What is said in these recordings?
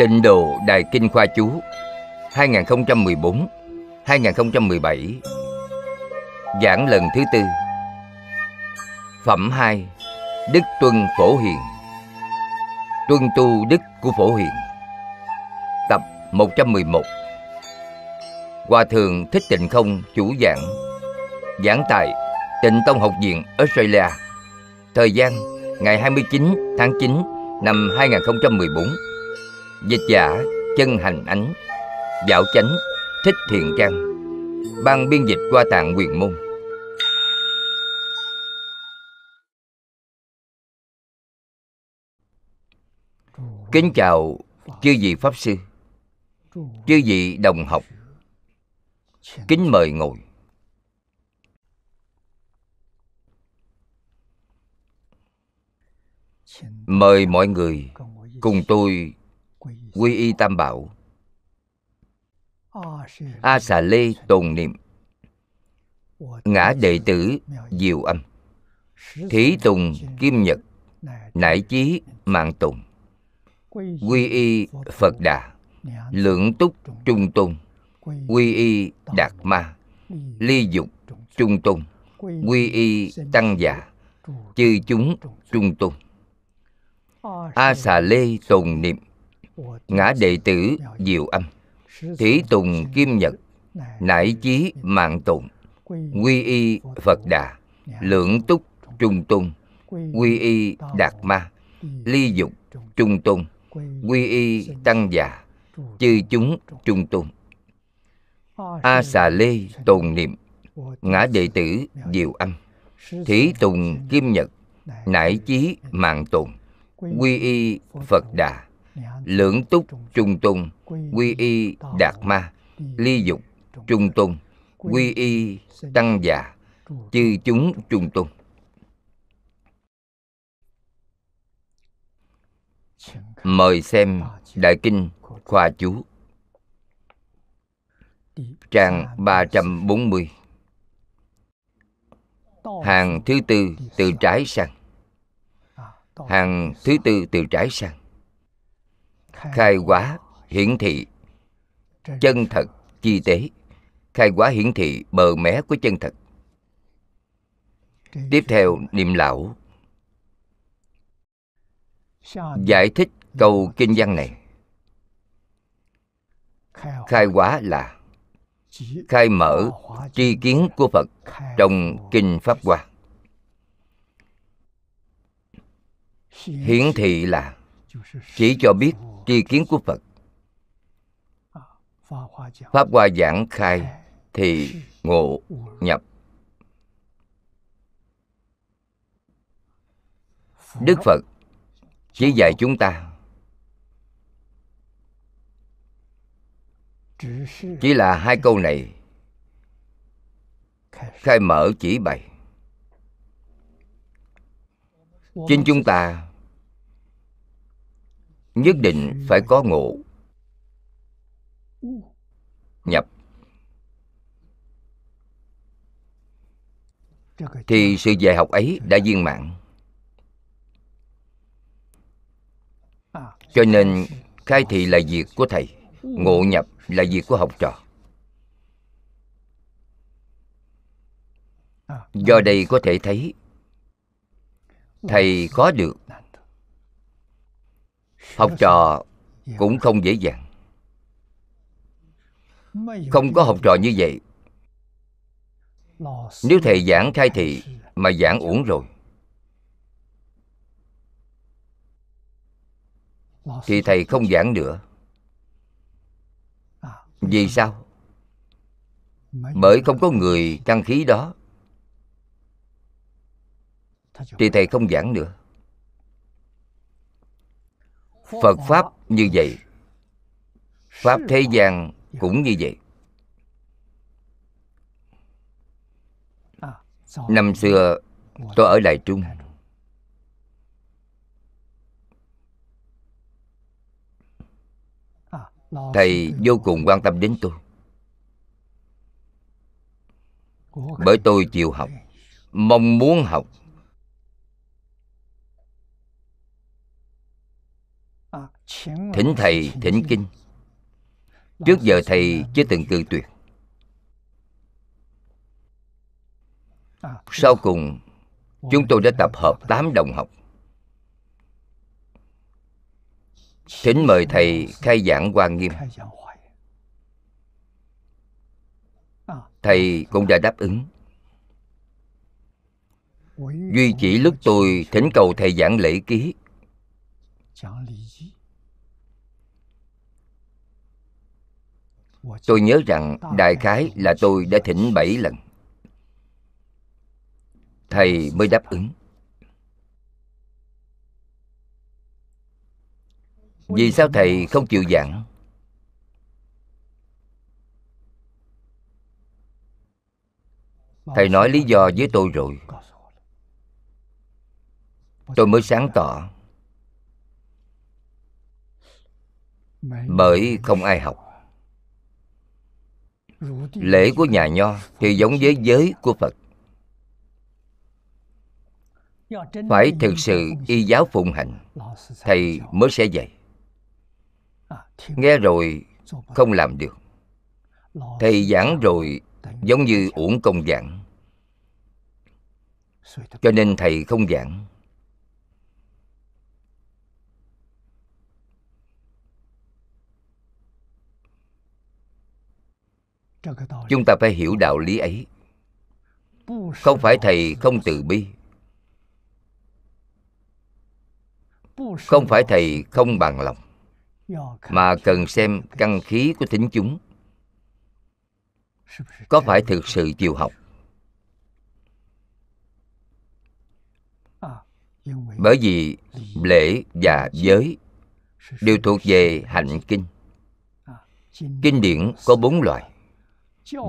Tịnh Độ Đại Kinh Khoa Chú 2014-2017, giảng lần thứ tư, Phẩm 2, Đức Tuân Phổ Hiền, Tuân tu đức của Phổ Hiền, tập 111. Hoà thượng Thích Tịnh Không chủ giảng, giảng tại Tịnh Tông Học Viện Australia, thời gian ngày 29 tháng 9 năm 2014. Dịch giả Chân Hành Ánh, Dạo Chánh Thích Thiện Trang, ban biên dịch Qua Tạng Quyền Môn. Kính chào chư vị Pháp Sư, chư vị đồng học, kính mời ngồi. Mời mọi người cùng tôi quy y Tam Bảo, A Xà Lê tồn niệm, ngã đệ tử Diệu Âm, thí Tùng Kim Nhật, Nải Chí Mạng Tùng, quy y Phật Đà, Lượng Túc Trung Tôn, quy y Đạt Ma, Ly Dục Trung Tôn, quy y Tăng Già, chư chúng Trung Tôn. A Xà Lê tồn niệm, ngã đệ tử Diệu Âm, thí Tùng Kim Nhật, Nải Chí Mạng Tùng, quy y Phật Đà, Lượng Túc Trung Tôn, quy y Đạt Ma, Ly Dục Trung Tôn, quy y Tăng Già, chư chúng Trung Tôn. A Xà Lê tồn niệm, ngã đệ tử Diệu Âm, thí Tùng Kim Nhật, Nải Chí Mạng Tùng, quy y Phật Đà, Lượng Túc Trung Tôn, quy y Đạt Ma, Ly Dục Trung Tôn, quy y Tăng Già, chư chúng Trung Tôn. Mời xem Đại Kinh Khoa Chú, trang 340, hàng thứ tư từ trái sang. Hàng thứ tư từ trái sang. Khai hóa hiển thị chân thật chi tế, khai hóa hiển thị bờ mé của chân thật. Tiếp theo niệm lão giải thích câu kinh văn này. Khai hóa là khai mở tri kiến của Phật trong kinh Pháp Hoa. Hiển thị là chỉ cho biết tri kiến của Phật. Pháp Hoa giảng khai thị ngộ nhập. Đức Phật chỉ dạy chúng ta chỉ là hai câu này, khai mở chỉ bày. Chính chúng ta nhất định phải có ngộ nhập thì sự dạy học ấy đã viên mãn. Cho nên khai thị là việc của thầy, ngộ nhập là việc của học trò. Do đây có thể thấy thầy khó được, học trò cũng không dễ dàng. Không có học trò như vậy, nếu thầy giảng khai thị mà giảng uổng rồi thì thầy không giảng nữa. Vì sao? Bởi không có người căn khí đó thì thầy không giảng nữa. Phật Pháp như vậy, Pháp thế gian cũng như vậy. Năm xưa tôi ở Đại Trung, thầy vô cùng quan tâm đến tôi, bởi tôi chịu học, mong muốn học. Thỉnh thầy thỉnh kinh. Trước giờ thầy chưa từng cự tuyệt. Sau cùng chúng tôi đã tập hợp 8 đồng học, thỉnh mời thầy khai giảng Hoa Nghiêm. Thầy cũng đã đáp ứng. Duy chỉ lúc tôi thỉnh cầu thầy giảng Lễ Ký, tôi nhớ rằng đại khái là tôi đã thỉnh 7 lần, thầy mới đáp ứng. Vì sao thầy không chịu giảng? Thầy nói lý do với tôi rồi, tôi mới sáng tỏ. Bởi không ai học. Lễ của nhà Nho thì giống với giới của Phật. Phải thực sự y giáo phụng hành, thầy mới sẽ dạy. Nghe rồi không làm được, thầy giảng rồi giống như uổng công giảng. Cho nên thầy không giảng. Chúng ta phải hiểu đạo lý ấy. Không phải thầy không từ bi, không phải thầy không bằng lòng, mà cần xem căn khí của thính chúng có phải thực sự chịu học. Bởi vì lễ và giới đều thuộc về hạnh kinh. Kinh điển có 4 loại: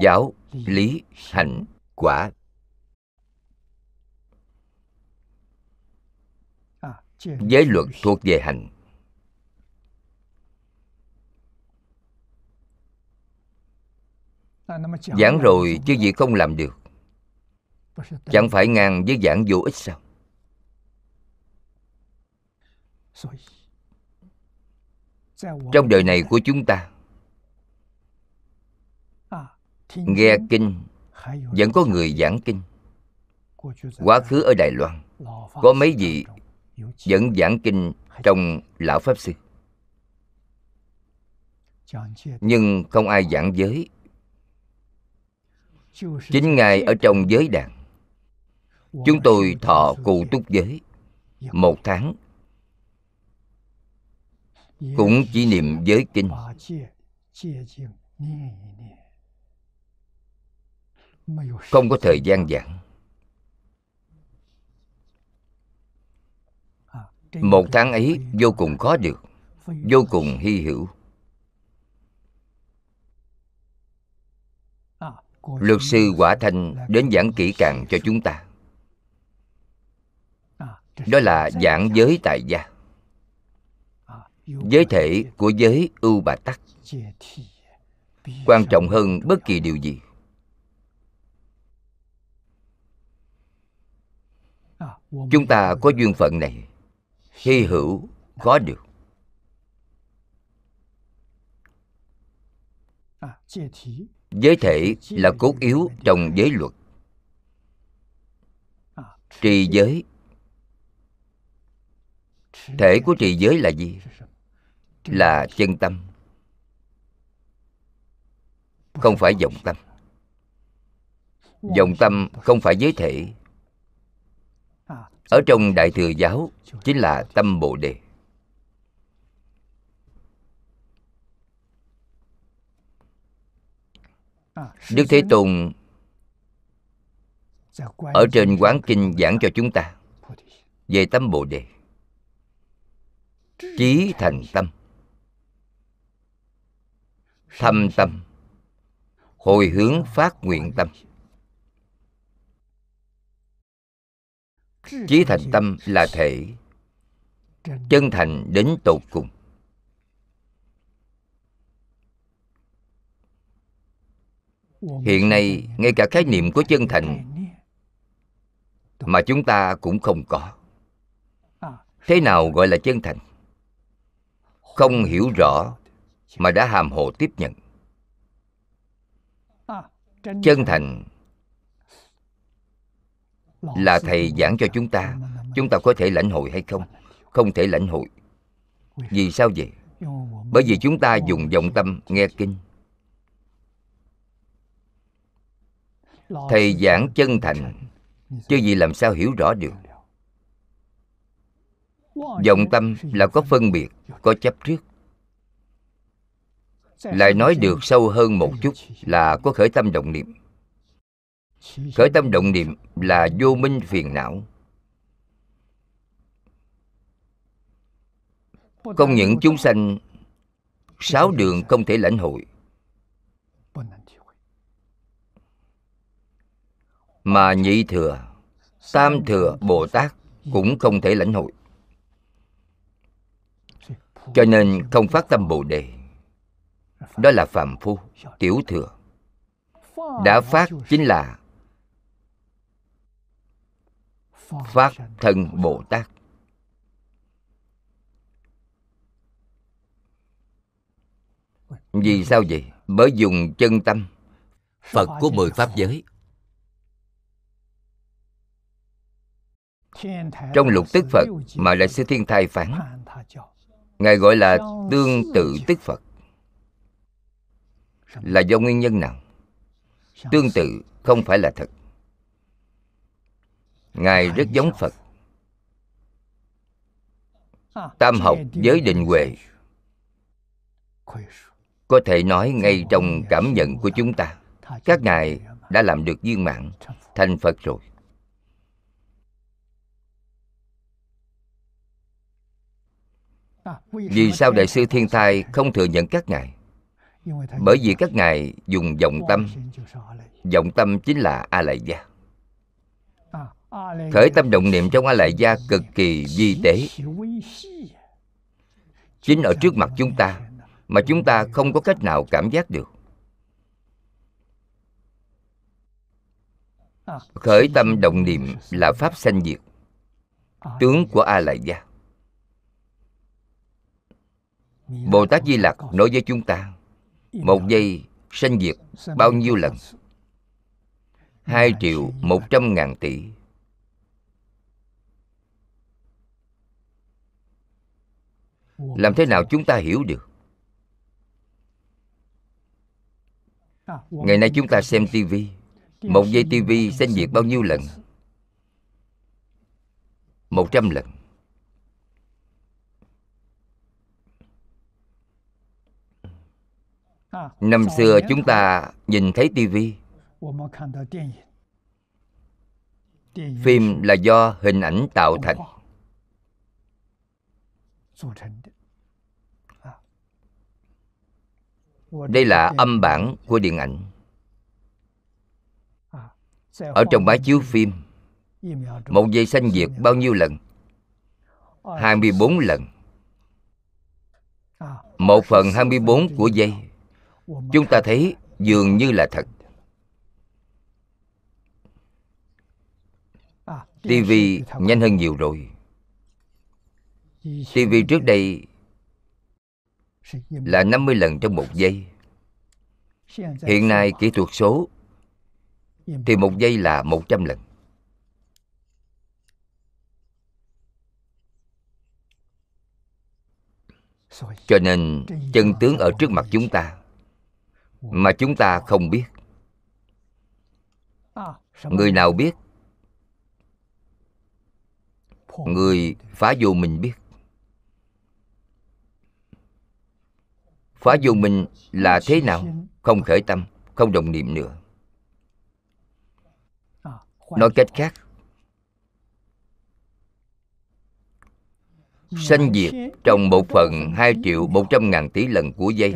giáo, lý, hạnh, quả. Giới luật thuộc về hành. Giảng rồi chứ gì không làm được, chẳng phải ngang với giảng vô ích sao? Trong đời này của chúng ta, nghe kinh vẫn có người giảng kinh. Quá khứ ở Đài Loan có mấy vị vẫn giảng kinh trong lão Pháp Sư, nhưng không ai giảng giới. Chính ngài ở trong giới đàn. Chúng tôi thọ cụ túc giới 1 tháng, cũng chỉ niệm giới kinh, không có thời gian giảng. 1 tháng ấy vô cùng khó được, vô cùng hy hữu. Luật sư Quả Thanh đến giảng kỹ càng cho chúng ta. Đó là giảng giới tại gia. Giới thể của giới ưu bà tắc quan trọng hơn bất kỳ điều gì. Chúng ta có duyên phận này, hy hữu, khó được. Giới thể là cốt yếu trong giới luật. Trì giới, thể của trì giới là gì? Là chân tâm, không phải vọng tâm. Vọng tâm không phải giới thể. Ở trong Đại Thừa Giáo chính là tâm Bồ Đề. Đức Thế Tôn ở trên Quán Kinh giảng cho chúng ta về tâm Bồ Đề. Chí thành tâm, thâm tâm, hồi hướng phát nguyện tâm. Chí thành tâm là thể, chân thành đến tột cùng. Hiện nay ngay cả khái niệm của chân thành mà chúng ta cũng không có. Thế nào gọi là chân thành? không hiểu rõ mà đã hàm hồ tiếp nhận. Chân thành là thầy giảng cho chúng ta có thể lãnh hội hay không? Không thể lãnh hội. Vì sao vậy? Bởi vì chúng ta dùng vọng tâm nghe kinh. Thầy giảng chân thành, chứ gì làm sao hiểu rõ được. Vọng tâm là có phân biệt, có chấp trước. Lại nói được sâu hơn một chút là có khởi tâm động niệm. Khởi tâm động niệm là vô minh phiền não. Không những chúng sanh sáu đường không thể lãnh hội, mà nhị thừa, tam thừa Bồ Tát cũng không thể lãnh hội. Cho nên không phát tâm Bồ Đề, đó là phàm phu, tiểu thừa. Đã phát chính là phát thân Bồ Tát. Vì sao vậy? Bởi dùng chân tâm. Phật của 10 Pháp giới, trong lục tức Phật mà Đại Sư Thiên Thai phán, Ngài gọi là tương tự tức Phật. Là do nguyên nhân nào? Tương tự không phải là thật. Ngài rất giống Phật. Tam học giới định huệ, có thể nói ngay trong cảm nhận của chúng ta, các ngài đã làm được viên mãn, thành Phật rồi. Vì sao Đại Sư Thiên Thai không thừa nhận các ngài? Bởi vì các ngài dùng vọng tâm. Vọng tâm chính là A Lại Gia. Khởi tâm động niệm trong A Lại Gia cực kỳ vi tế. Chính ở trước mặt chúng ta mà chúng ta không có cách nào cảm giác được. Khởi tâm động niệm là pháp sanh diệt, tướng của A Lại Gia. Bồ Tát Di Lặc nói với chúng ta, một giây sanh diệt bao nhiêu lần? 2.100.000 tỷ. Làm thế nào chúng ta hiểu được? Ngày nay chúng ta xem tivi, một giây tivi sanh diệt bao nhiêu lần? 100 lần. Năm xưa chúng ta nhìn thấy tivi, phim là do hình ảnh tạo thành. Đây là âm bản của điện ảnh. Ở trong máy chiếu phim, một giây sanh diệt bao nhiêu lần? 24 lần. 1/24 của giây chúng ta thấy dường như là thật. TV nhanh hơn nhiều rồi. TV trước đây là 50 lần trong một giây. Hiện nay kỹ thuật số thì một giây là 100 lần. Cho nên chân tướng ở trước mặt chúng ta mà chúng ta không biết. Người nào biết? Người phá vô minh biết. Phá vô minh là thế nào? Không khởi tâm, không động niệm nữa. Nói cách khác, sanh diệt trong 1/2.100.000 tỷ lần của giây,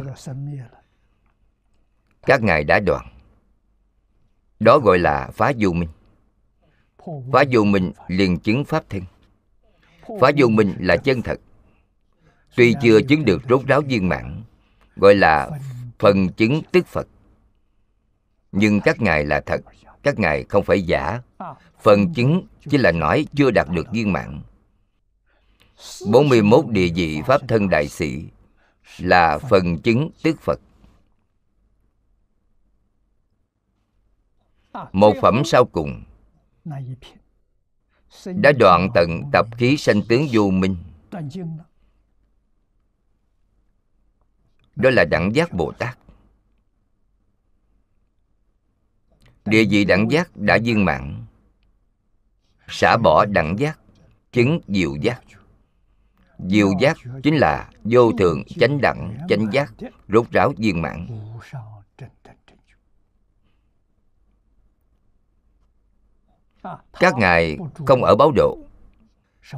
các ngài đã đoạn. Đó gọi là phá vô minh. Phá vô minh liền chứng pháp thân. Phá vô minh là chân thật. Tuy chưa chứng được rốt ráo viên mãn, gọi là phần chứng tức Phật. Nhưng các ngài là thật, các ngài không phải giả. Phần chứng chỉ là nói chưa đạt được viên mãn. 41 địa vị Pháp Thân Đại Sĩ là phần chứng tức Phật. Một phẩm sau cùng đã đoạn tận tập khí sanh tướng vô minh. Đó là đẳng giác Bồ Tát. Địa vị đẳng giác đã viên mãn, xả bỏ đẳng giác, chứng diệu giác. Diệu giác chính là vô thượng chánh đẳng chánh giác, rốt ráo viên mãn. Các ngài không ở báo độ.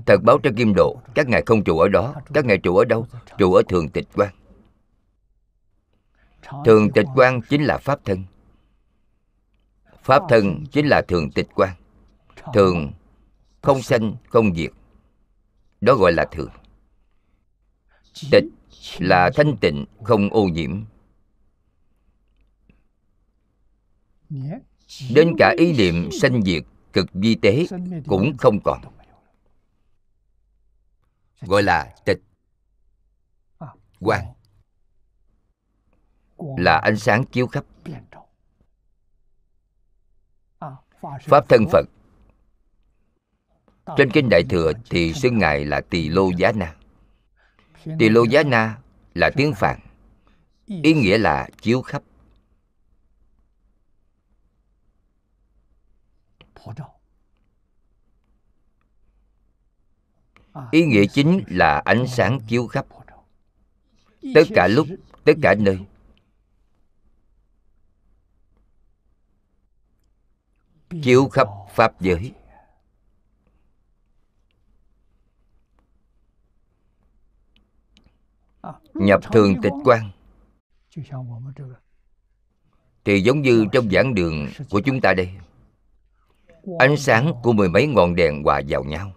Thật báo trên kim độ, các ngài không trụ ở đó. Các ngài trụ ở đâu? Trụ ở thường tịch quang. Thường tịch quang chính là pháp thân. Pháp thân chính là thường tịch quang. Thường không sanh không diệt, đó gọi là thường. Tịch là thanh tịnh không ô nhiễm. Đến cả ý niệm sanh diệt cực vi tế cũng không còn, gọi là tịch quang, là ánh sáng chiếu khắp. Pháp thân Phật trên kinh Đại Thừa thì xưng ngài là Tỳ Lô Giá Na. Tỳ Lô Giá Na là tiếng Phạn, ý nghĩa là chiếu khắp. Ý nghĩa chính là ánh sáng chiếu khắp, tất cả lúc, tất cả nơi. Chiếu khắp pháp giới. Nhập thường tịch quang thì giống như trong giảng đường của chúng ta đây, ánh sáng của mười mấy ngọn đèn hòa vào nhau.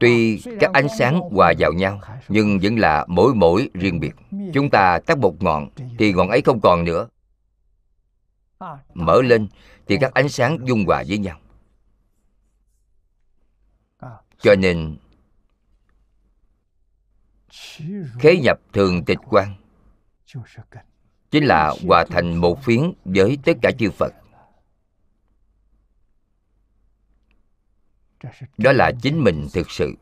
Tuy các ánh sáng hòa vào nhau nhưng vẫn là mỗi riêng biệt. Chúng ta tắt một ngọn thì ngọn ấy không còn nữa, mở lên thì các ánh sáng dung hòa với nhau. Cho nên khế nhập thường tịch quang chính là hòa thành một phiến với tất cả chư Phật. Đó là chính mình thực sự.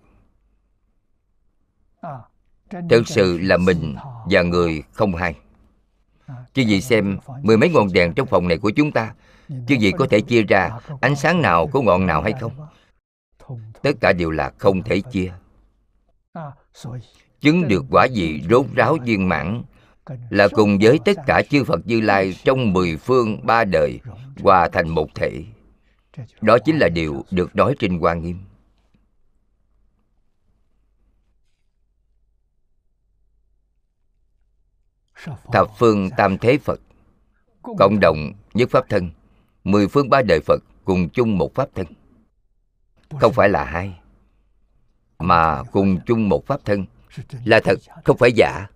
Thực sự là mình và người không hai. Chứ gì xem mười mấy ngọn đèn trong phòng này của chúng ta, chứ gì có thể chia ra ánh sáng nào của ngọn nào hay không? Tất cả đều là không thể chia. Chứng được quả vị rốt ráo viên mãn là cùng với tất cả chư Phật Như Lai trong mười phương ba đời hòa thành một thể. Đó chính là điều được nói trên Hoa Nghiêm. Thập phương tam thế Phật, cộng đồng nhất pháp thân, mười phương ba đời Phật cùng chung một pháp thân. Không phải là hai, mà cùng chung một pháp thân, là thật, không phải giả.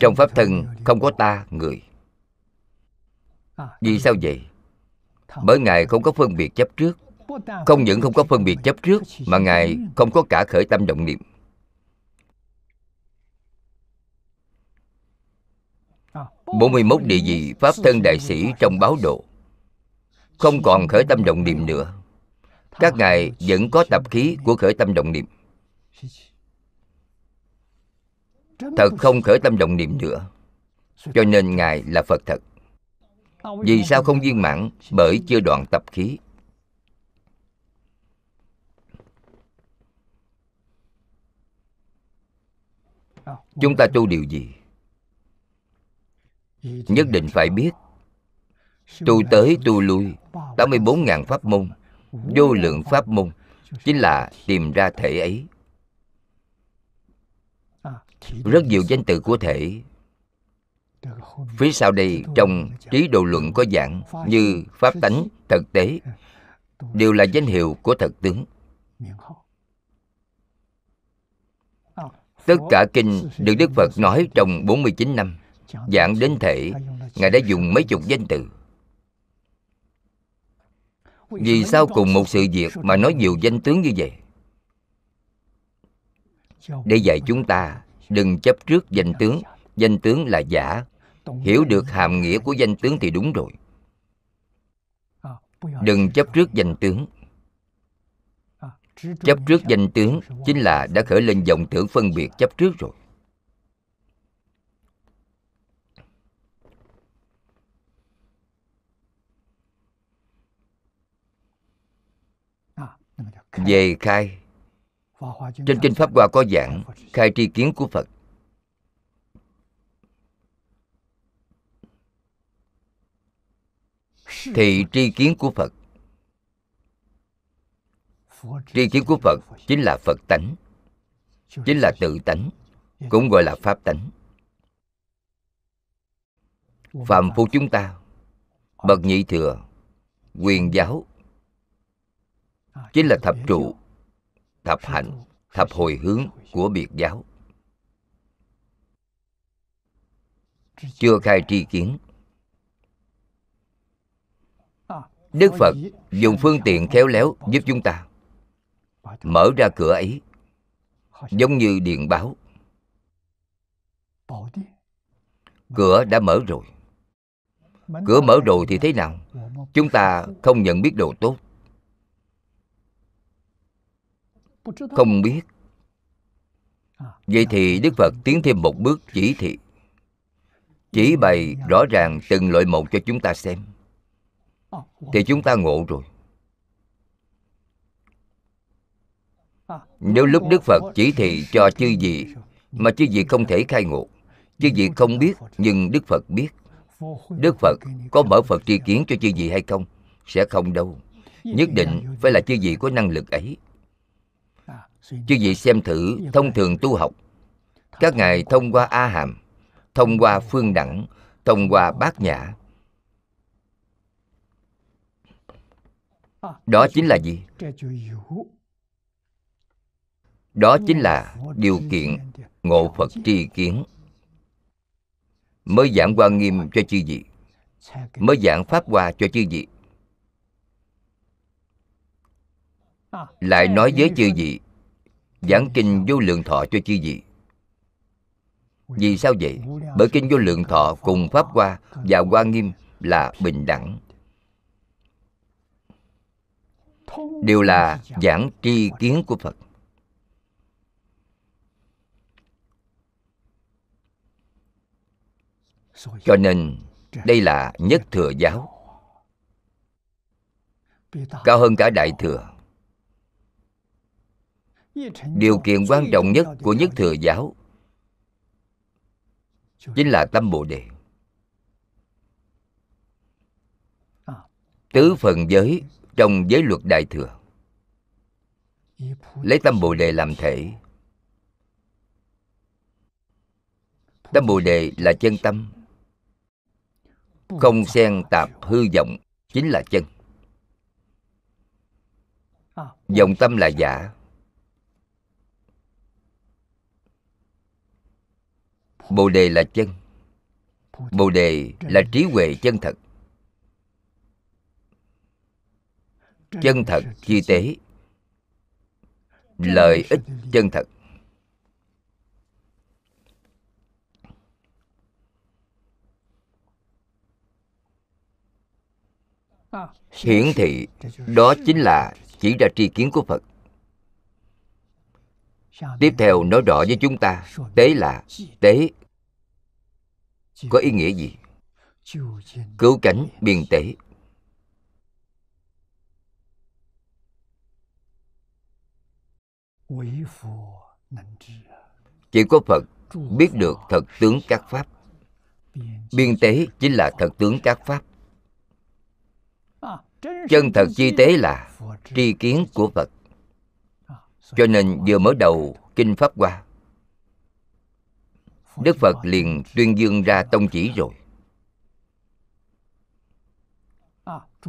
Trong pháp thân không có ta, người. Vì sao vậy? Bởi Ngài không có phân biệt chấp trước. Không những không có phân biệt chấp trước, mà Ngài không có cả khởi tâm động niệm. Bốn mươi 41 địa vị pháp thân đại sĩ trong báo độ không còn khởi tâm động niệm nữa. Các ngài vẫn có tập khí của khởi tâm động niệm. Thật không khởi tâm động niệm nữa, cho nên ngài là Phật thật. Vì sao không viên mãn? Bởi chưa đoạn tập khí. Chúng ta tu điều gì? Nhất định phải biết. Tu tới tu lui 84.000 pháp môn, vô lượng pháp môn, chính là tìm ra thể ấy. Rất nhiều danh từ của thể phía sau đây trong Trí Độ Luận có giảng, như pháp tánh, thực tế, đều là danh hiệu của thật tướng. Tất cả kinh được Đức Phật nói trong 49 năm giảng đến thể, Ngài đã dùng mấy chục danh từ. Vì sao cùng một sự việc mà nói nhiều danh tướng như vậy? để dạy chúng ta đừng chấp trước danh tướng. Danh tướng là giả, hiểu được hàm nghĩa của danh tướng thì đúng rồi. Đừng chấp trước danh tướng. Chấp trước danh tướng chính là đã khởi lên vọng tưởng phân biệt chấp trước rồi. Về khai, trên kinh Pháp Hoa có giảng khai tri kiến của Phật. Thì tri kiến của Phật, tri kiến của Phật chính là Phật tánh, chính là tự tánh, cũng gọi là pháp tánh. Phàm phu chúng ta, bậc nhị thừa, quyền giáo, chính là thập trụ, thập hạnh, thập hồi hướng của biệt giáo. Chưa khai tri kiến. Đức Phật dùng phương tiện khéo léo giúp chúng ta mở ra cửa ấy, giống như điện báo. Cửa đã mở rồi. Cửa mở rồi thì thế nào? Chúng ta không nhận biết đồ tốt, không biết. Vậy thì Đức Phật tiến thêm một bước chỉ thị, chỉ bày rõ ràng từng loại một cho chúng ta xem, thì chúng ta ngộ rồi. Nếu lúc Đức Phật chỉ thị cho chư vị mà chư vị không thể khai ngộ, chư vị không biết nhưng Đức Phật biết, Đức Phật có mở Phật tri kiến cho chư vị hay không? Sẽ không đâu. Nhất định phải là chư vị có năng lực ấy. Chư vị xem thử, thông thường tu học các ngài thông qua A Hàm, thông qua Phương Đẳng, thông qua Bát Nhã. Đó chính là gì? Đó chính là điều kiện ngộ Phật tri kiến. Mới giảng Hoa Nghiêm cho chư vị, mới giảng Pháp Hoa cho chư vị, lại nói với chư vị giảng kinh Vô Lượng Thọ cho chư vị. Vì sao vậy? Bởi kinh Vô Lượng Thọ cùng Pháp Hoa và Hoa Nghiêm là bình đẳng, đều là giảng tri kiến của Phật. Cho nên đây là nhất thừa giáo, cao hơn cả đại thừa. Điều kiện quan trọng nhất của nhất thừa giáo chính là tâm Bồ Đề. Tứ phần giới trong giới luật đại thừa lấy tâm Bồ Đề làm thể. Tâm Bồ Đề là chân tâm, không xen tạp hư vọng, chính là chân. Vọng tâm là giả. Bồ Đề là chân. Bồ Đề là trí huệ chân thật. Chân thật chi tế, lợi ích chân thật. Hiển thị, đó chính là chỉ ra tri kiến của Phật. Tiếp theo nói rõ với chúng ta, tế là tế có ý nghĩa gì? Cứu cánh biên tế. Chỉ có Phật biết được thật tướng các pháp. Biên tế chính là thật tướng các pháp. Chân thật chi tế là tri kiến của Phật. Cho nên vừa mới đầu kinh Pháp Hoa, Đức Phật liền tuyên dương ra tông chỉ rồi.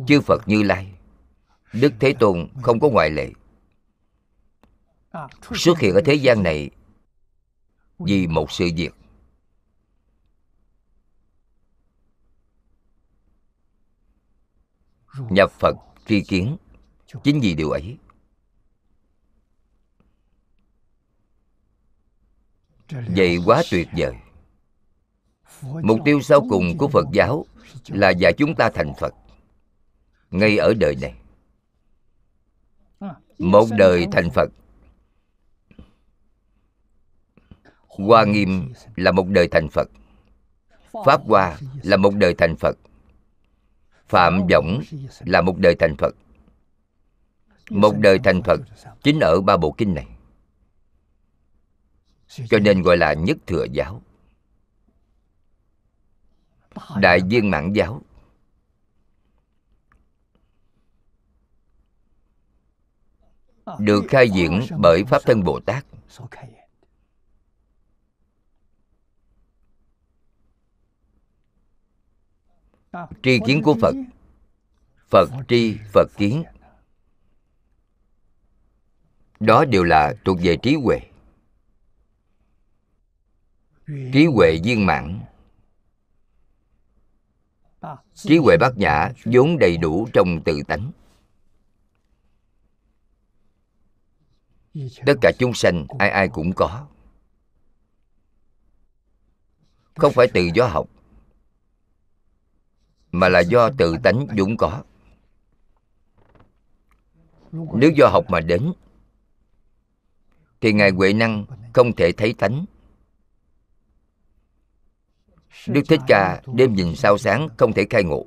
Chư Phật Như Lai, Đức Thế Tôn không có ngoại lệ, xuất hiện ở thế gian này vì một sự việc. Nhập Phật tri kiến, chính vì điều ấy. Vậy quá tuyệt vời. Mục tiêu sau cùng của Phật giáo là dạy chúng ta thành Phật ngay ở đời này. Một đời thành Phật. Hoa Nghiêm là một đời thành Phật. Pháp Hoa là một đời thành Phật. Phạm Võng là một đời thành Phật. Một đời thành Phật chính ở ba bộ kinh này. Cho nên gọi là Nhất Thừa Giáo, Đại Viên Mãn Giáo. Được khai diễn bởi Pháp Thân Bồ Tát. Tri kiến của Phật, Phật tri, Phật kiến, đó đều là thuộc về trí huệ. Trí huệ viên mãn, trí huệ bát nhã vốn đầy đủ trong tự tánh. Tất cả chúng sanh ai ai cũng có. Không phải tự do học, mà là do tự tánh vốn có. Nếu do học mà đến thì Ngài Huệ Năng không thể thấy tánh. Đức Thích Ca đêm nhìn sao sáng không thể khai ngộ,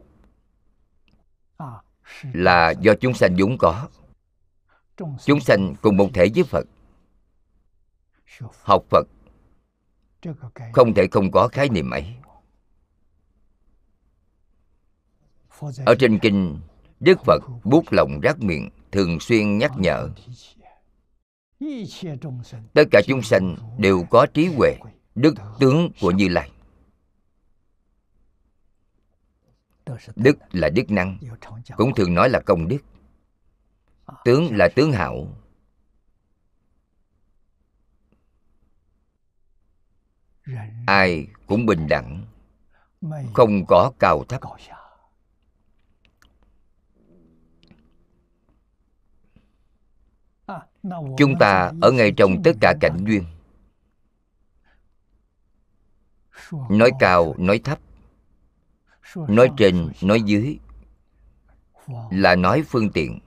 là do chúng sanh vốn có. Chúng sanh cùng một thể với Phật. Học Phật không thể không có khái niệm ấy. Ở trên kinh, Đức Phật buốt lòng rát miệng, thường xuyên nhắc nhở tất cả chúng sanh đều có trí huệ, đức tướng của Như Lai. Đức là đức năng, cũng thường nói là công đức. Tướng là tướng hảo. Ai cũng bình đẳng, không có cao thấp. Chúng ta ở ngay trong tất cả cảnh duyên, nói cao, nói thấp, nói trên, nói dưới, là nói phương tiện,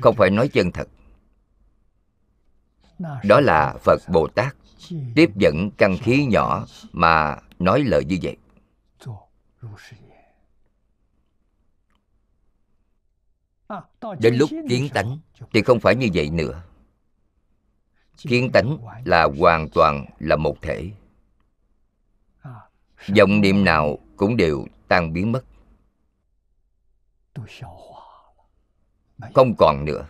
không phải nói chân thật. Đó là Phật Bồ Tát tiếp dẫn căn khí nhỏ mà nói lời như vậy. Đến lúc kiến tánh thì không phải như vậy nữa. Kiến tánh là hoàn toàn là một thể. Vọng niệm nào cũng đều tan biến mất, không còn nữa.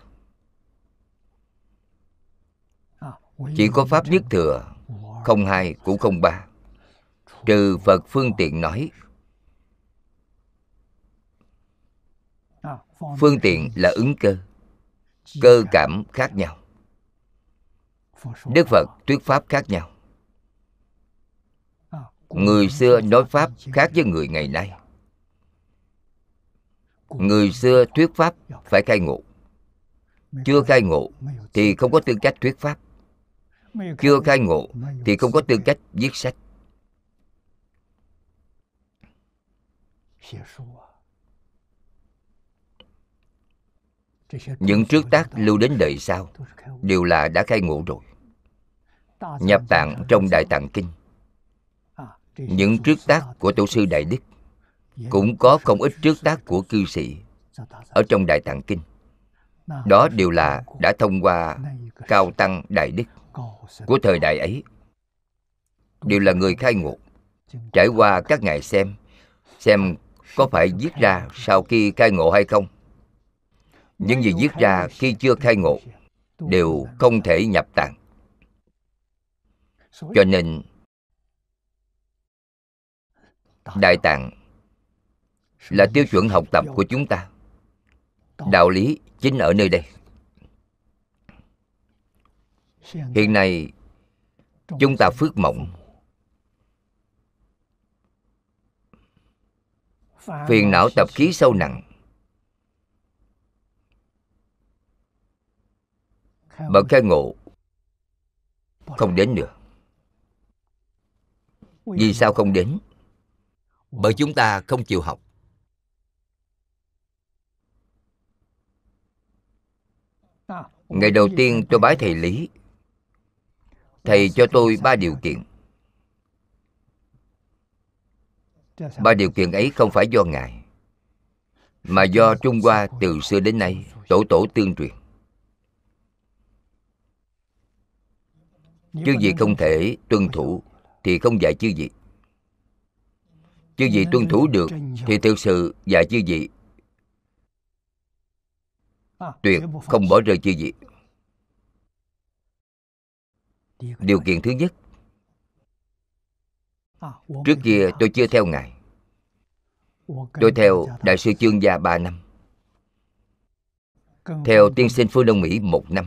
Chỉ có Pháp Nhất Thừa, không hai cũng không ba, trừ Phật phương tiện nói. Phương tiện là ứng cơ, cơ cảm khác nhau. Đức Phật thuyết Pháp khác nhau. Người xưa nói Pháp khác với người ngày nay. Người xưa thuyết Pháp phải khai ngộ. Chưa khai ngộ thì không có tư cách thuyết Pháp. Chưa khai ngộ thì không có tư cách viết sách. Những trước tác lưu đến đời sau đều là đã khai ngộ rồi. Nhập tạng trong Đại Tạng Kinh, những trước tác của Tổ sư Đại Đức, cũng có không ít trước tác của cư sĩ ở trong Đại Tạng Kinh. Đó đều là đã thông qua cao tăng Đại Đức của thời đại ấy, đều là người khai ngộ. Trải qua các ngài xem có phải viết ra sau khi khai ngộ hay không. Những gì viết ra khi chưa khai ngộ đều không thể nhập tạng. Cho nên Đại Tạng là tiêu chuẩn học tập của chúng ta. Đạo lý chính ở nơi đây. Hiện nay chúng ta phước mộng, phiền não tập khí sâu nặng, bậc khai ngộ Không đến nữa. Vì sao không đến? Bởi chúng ta không chịu học. Ngày đầu tiên tôi bái thầy Lý, thầy cho tôi 3 điều kiện. 3 điều kiện ấy không phải do ngài, mà do Trung Hoa từ xưa đến nay tổ tổ tương truyền. Chứ gì không thể tuân thủ thì không dạy chứ gì. Chứ gì tuân thủ được thì thực sự dạy chứ gì. Tuyệt không bỏ rơi chứ gì. Điều kiện thứ nhất, trước kia tôi chưa theo ngài, tôi theo Đại sư Trương Gia 3 năm, theo tiên sinh Phương Đông Mỹ 1 năm.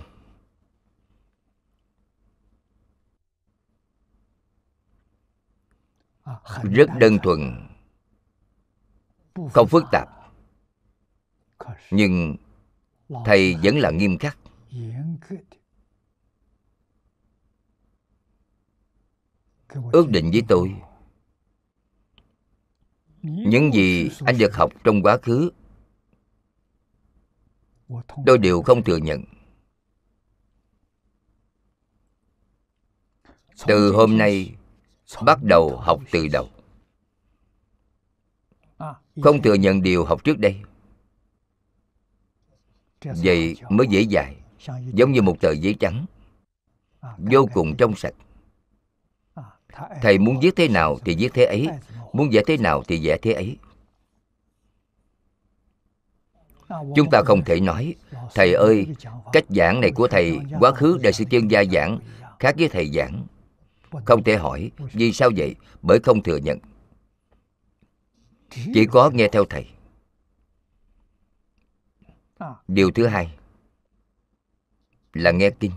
Rất đơn thuần, không phức tạp, nhưng thầy vẫn là nghiêm khắc. Ước định với tôi, những gì anh được học trong quá khứ tôi đều không thừa nhận. Từ hôm nay bắt đầu học từ đầu, không thừa nhận điều học trước đây. Vậy mới dễ dàng, giống như một tờ giấy trắng, vô cùng trong sạch. Thầy muốn viết thế nào thì viết thế ấy, muốn vẽ thế nào thì vẽ thế ấy. Chúng ta không thể nói, thầy ơi, cách giảng này của thầy, quá khứ Đại sư Trương Gia giảng khác với thầy giảng. Không thể hỏi, vì sao vậy? Bởi không thừa nhận. Chỉ có nghe theo thầy. Điều thứ hai là nghe kinh.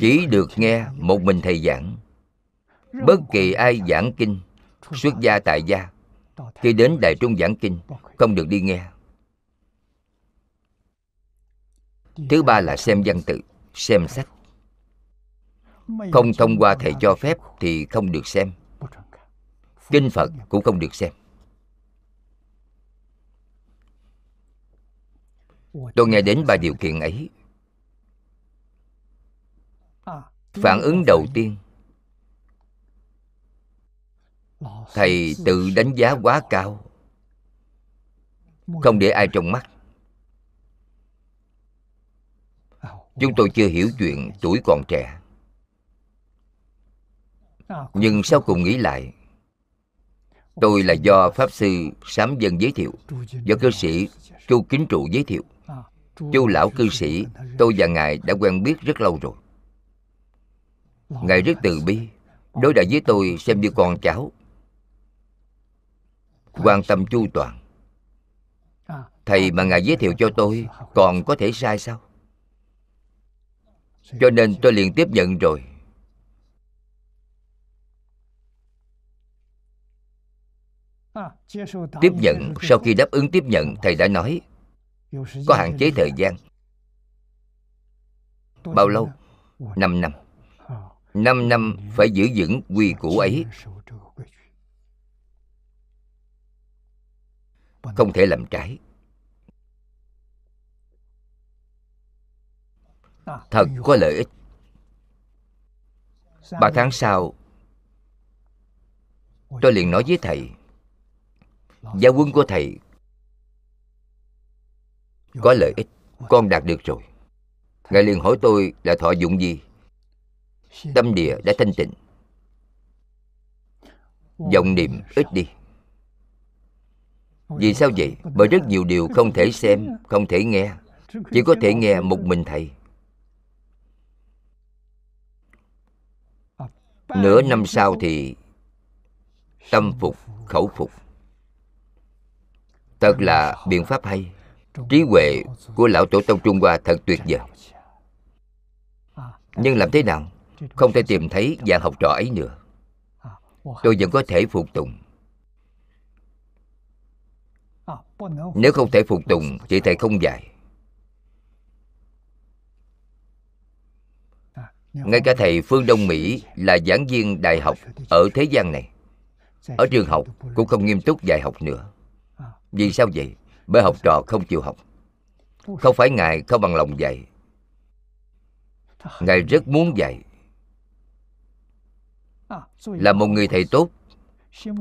Chỉ được nghe một mình thầy giảng. Bất kỳ ai giảng kinh, xuất gia tại gia, khi đến Đại Trung giảng kinh, không được đi nghe. Thứ ba là xem văn tự, xem sách. Không thông qua thầy cho phép thì không được xem. Kinh Phật cũng không được xem. Tôi nghe đến 3 điều kiện ấy, phản ứng đầu tiên, thầy tự đánh giá quá cao, không để ai trong mắt. Chúng tôi chưa hiểu chuyện tuổi còn trẻ, nhưng sau cùng nghĩ lại, tôi là do Pháp sư Sám Dân giới thiệu, do cư sĩ Chu Kính Trụ giới thiệu. Chu lão cư sĩ, tôi và ngài đã quen biết rất lâu rồi. Ngài rất từ bi, đối đãi với tôi xem như con cháu, quan tâm chu toàn. Thầy mà ngài giới thiệu cho tôi còn có thể sai sao? Cho nên tôi liền tiếp nhận rồi. Tiếp nhận, sau khi đáp ứng tiếp nhận, thầy đã nói có hạn chế thời gian. Bao lâu? 5 năm. 5 năm phải giữ vững quy củ ấy, không thể làm trái. Thật có lợi ích. 3 tháng sau, tôi liền nói với thầy, giáo huấn của thầy có lợi ích, con đạt được rồi. Ngài liền hỏi tôi là thọ dụng gì? Tâm địa đã thanh tịnh, vọng niệm ít đi. Vì sao vậy? Bởi rất nhiều điều không thể xem, không thể nghe, chỉ có thể nghe một mình thầy. Nửa năm sau thì tâm phục khẩu phục. Thật là biện pháp hay. Trí huệ của lão tổ tông Trung Hoa thật tuyệt vời. Nhưng làm thế nào? Không thể tìm thấy dạng học trò ấy nữa. Tôi vẫn có thể phục tùng. Nếu không thể phục tùng thì thầy không dạy. Ngay cả thầy Phương Đông Mỹ là giảng viên đại học ở thế gian này, ở trường học cũng không nghiêm túc dạy học nữa. Vì sao vậy? Bởi học trò không chịu học. Không phải Ngài không bằng lòng dạy, Ngài rất muốn dạy. Là một người thầy tốt,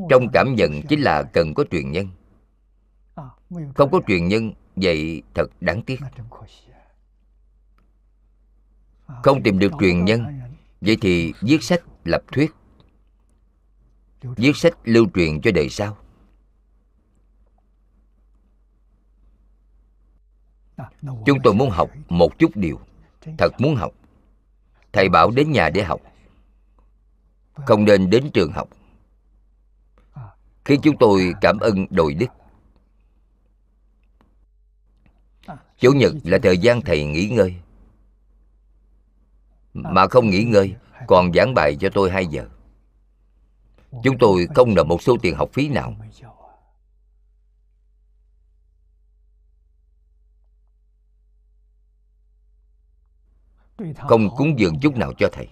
trong cảm nhận chính là cần có truyền nhân. Không có truyền nhân, vậy thật đáng tiếc. Không tìm được truyền nhân, vậy thì viết sách lập thuyết, viết sách lưu truyền cho đời sau. Chúng tôi muốn học một chút điều, thật muốn học. Thầy bảo đến nhà để học, không nên đến trường học. Khi chúng tôi cảm ơn đội đức. Chủ nhật là thời gian thầy nghỉ ngơi, mà không nghỉ ngơi còn giảng bài cho tôi 2 giờ. Chúng tôi không nợ một xu tiền học phí nào. Không cúng dường chút nào cho thầy.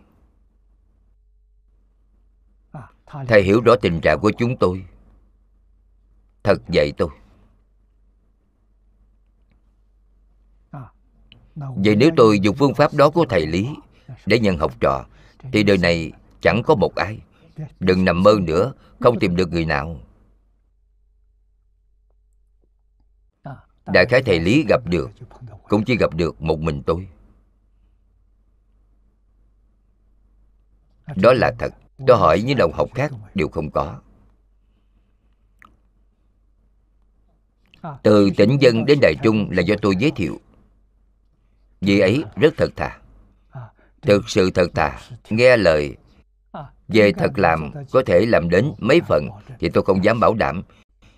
Thầy hiểu rõ tình trạng của chúng tôi, thật vậy tôi. Vậy nếu tôi dùng phương pháp đó của thầy Lý để nhận học trò, thì đời này chẳng có một ai. Đừng nằm mơ nữa, không tìm được người nào. Đại khái thầy Lý gặp được cũng chỉ gặp được một mình tôi. Đó là thật. Tôi hỏi những đồng học khác đều không có. Từ tỉnh dân đến Đại Trung là do tôi giới thiệu. Vì ấy rất thật thà, thực sự thật thà, nghe lời. Về thật làm, có thể làm đến mấy phần thì tôi không dám bảo đảm,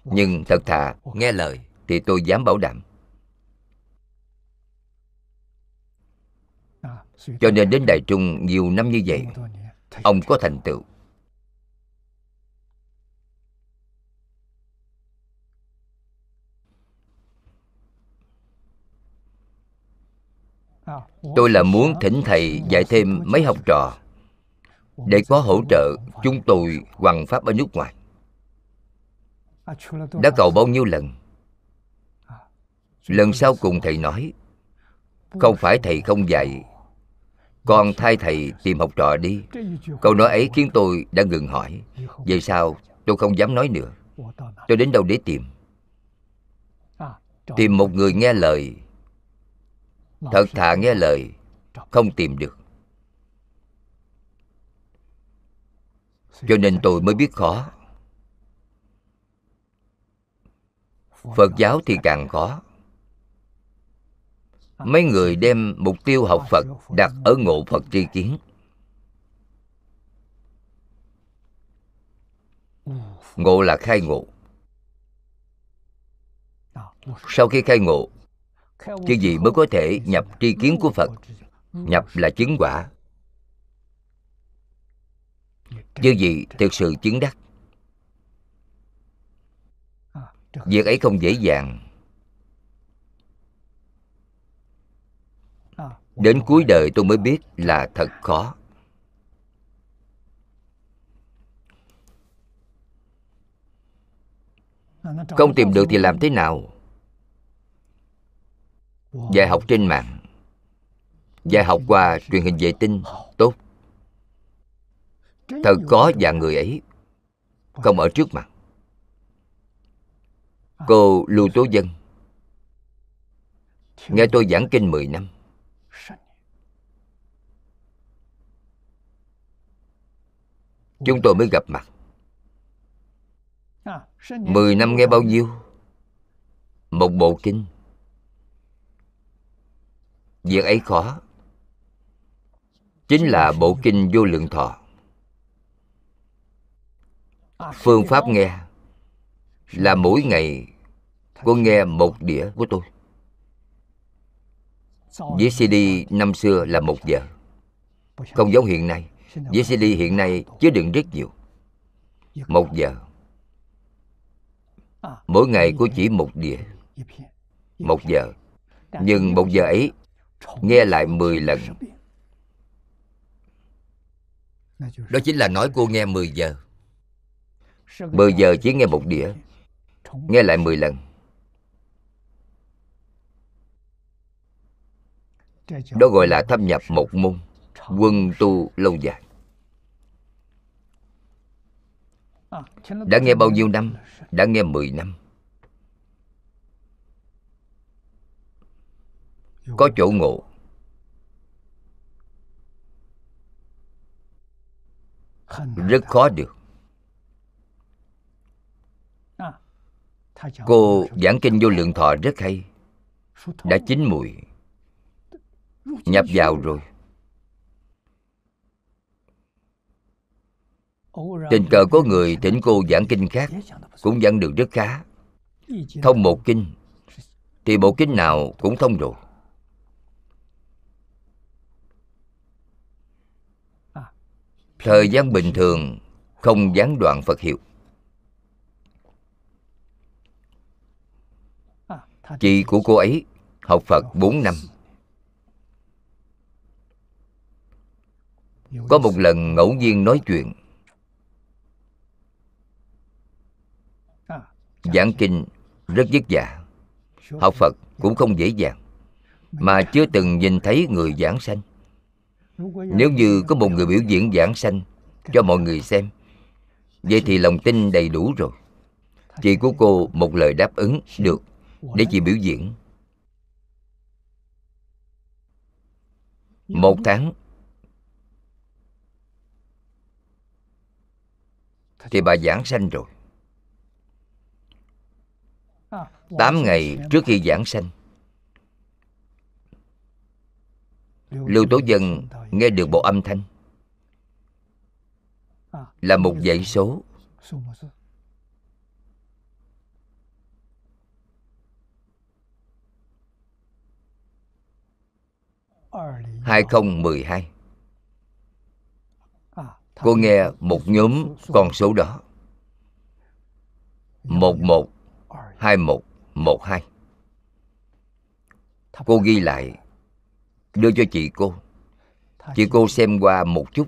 nhưng thật thà, nghe lời thì tôi dám bảo đảm. Cho nên đến Đại Trung nhiều năm như vậy, ông có thành tựu. Tôi là muốn thỉnh thầy dạy thêm mấy học trò để có hỗ trợ chúng tôi hoằng pháp ở nước ngoài. Đã cầu bao nhiêu lần. Lần sau cùng thầy nói, không phải thầy không dạy, con thay thầy tìm học trò đi. Câu nói ấy khiến tôi đã ngừng hỏi. Về sau tôi không dám nói nữa. Tôi đến đâu để tìm? Tìm một người nghe lời, thật thà nghe lời, không tìm được. Cho nên tôi mới biết khó. Phật giáo thì càng khó. Mấy người đem mục tiêu học Phật đặt ở ngộ Phật tri kiến. Ngộ là khai ngộ. Sau khi khai ngộ, chứ gì mới có thể nhập tri kiến của Phật. Nhập là chứng quả, chứ gì thực sự chứng đắc. Việc ấy không dễ dàng. Đến cuối đời tôi mới biết là thật khó. Không tìm được thì làm thế nào? Dạy học trên mạng, dạy học qua truyền hình vệ tinh, tốt. Thật có dạng người ấy không ở trước mặt. Cô Lưu Tố Dân nghe tôi giảng kinh 10 năm. Chúng tôi mới gặp mặt. 10 năm nghe bao nhiêu? Một bộ kinh. Việc ấy khó. Chính là bộ kinh Vô Lượng Thọ. Phương pháp nghe là mỗi ngày cô nghe một đĩa của tôi. Đĩa CD năm xưa là 1 giờ, không giống hiện nay. Đĩa CD hiện nay chứa đựng rất nhiều. 1 giờ. Mỗi ngày cô chỉ 1 đĩa. 1 giờ. Nhưng 1 giờ ấy nghe lại 10 lần. Đó chính là nói cô nghe 10 giờ. 10 giờ chỉ nghe một đĩa, nghe lại 10 lần. Đó gọi là thâm nhập một môn, quân tu lâu dài. Đã nghe bao nhiêu năm? Đã nghe 10 năm. Có chỗ ngộ. Rất khó được. Cô giảng kinh Vô Lượng Thọ rất hay. Đã chín mùi, nhập vào rồi. Tình cờ có người thỉnh cô giảng kinh khác, cũng giảng được rất khá. Thông một kinh thì bộ kinh nào cũng thông rồi. Thời gian bình thường không gián đoạn Phật hiệu. Chị của cô ấy học Phật 4 năm. Có một lần ngẫu nhiên nói chuyện, giảng kinh rất vất vả, học Phật cũng không dễ dàng, mà chưa từng nhìn thấy người giảng sanh. Nếu như có một người biểu diễn giảng sanh cho mọi người xem, vậy thì lòng tin đầy đủ rồi. Chị của cô một lời đáp ứng được để chị biểu diễn. 1 tháng thì bà giảng sanh rồi. 8 ngày trước khi giảng sanh, Lưu Tố Dân nghe được bộ âm thanh là một dãy số. "2012" Cô nghe một nhóm con số đó: 11, 21, 12. Cô ghi lại, đưa cho chị cô. Chị cô xem qua một chút,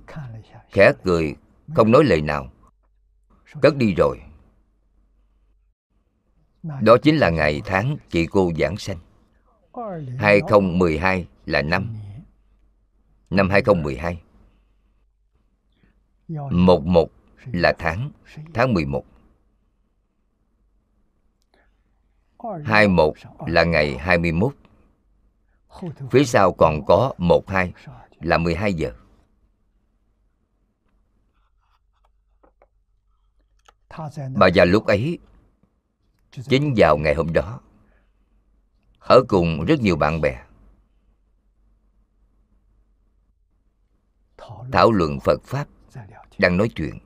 khẽ cười, không nói lời nào, cất đi rồi. Đó chính là ngày tháng chị cô giảng sanh. 2012 là năm 2012. 11 là tháng 11. 21 là ngày 21. Phía sau còn có 12 là 12 giờ. Bà già lúc ấy, chính vào ngày hôm đó, ở cùng rất nhiều bạn bè, thảo luận Phật Pháp, đang nói chuyện,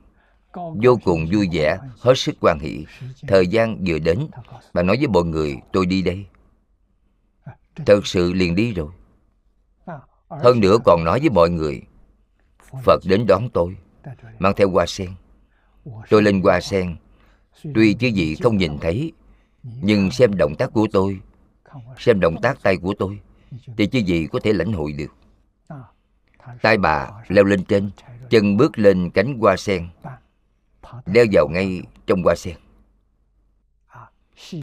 vô cùng vui vẻ, hết sức hoan hỷ. Thời gian vừa đến, bà nói với mọi người, tôi đi đây. Thật sự liền đi rồi. Hơn nữa còn nói với mọi người, Phật đến đón tôi, mang theo hoa sen. Tôi lên hoa sen, tuy chứ gì không nhìn thấy, nhưng xem động tác của tôi, xem động tác tay của tôi, thì chứ gì có thể lãnh hội được. Tay bà leo lên trên, chân bước lên cánh hoa sen, leo vào ngay trong hoa sen.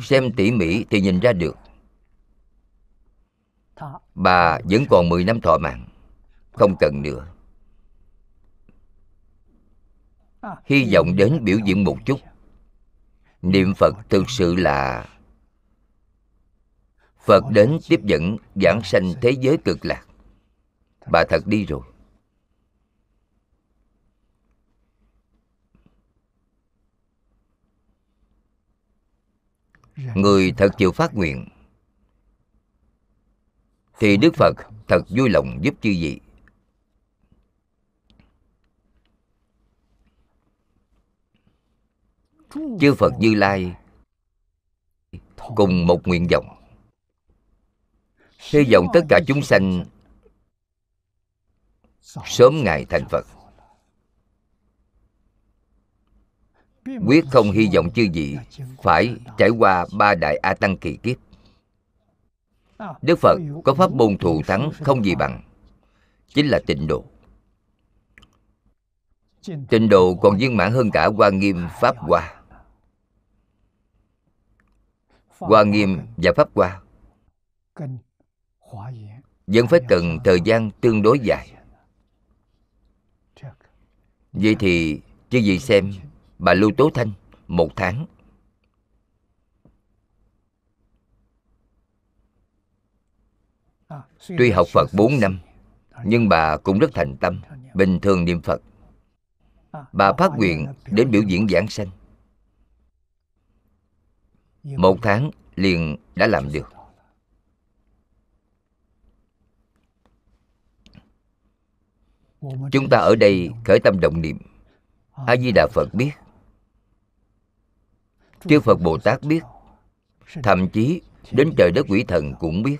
Xem tỉ mỉ thì nhìn ra được. Bà vẫn còn 10 năm thọ mạng, không cần nữa. Hy vọng đến biểu diễn một chút. Niệm Phật thực sự là Phật đến tiếp dẫn giảng sanh thế giới cực lạc. Bà thật đi rồi. Người thật chịu phát nguyện thì Đức Phật thật vui lòng giúp chư vị. Chư Phật Như Lai cùng một nguyện vọng, hy vọng tất cả chúng sanh sớm ngày thành Phật. Quyết không hy vọng chư vị phải trải qua 3 đại A Tăng kỳ kiếp. Đức Phật có pháp môn thù thắng không gì bằng, chính là tịnh độ. trình độ còn viên mãn hơn cả Hoa Nghiêm, Pháp Hoa. Hoa Nghiêm và Pháp Hoa vẫn phải cần thời gian tương đối dài. Vậy thì chứ gì xem bà Lưu Tố Thanh 1 tháng, tuy học Phật 4 năm, nhưng bà cũng rất thành tâm, bình thường niệm Phật. Bà phát nguyện đến biểu diễn giảng sanh, 1 tháng liền đã làm được. Chúng ta ở đây khởi tâm động niệm, A Di Đà Phật biết, chư Phật Bồ Tát biết, thậm chí đến trời đất quỷ thần cũng biết,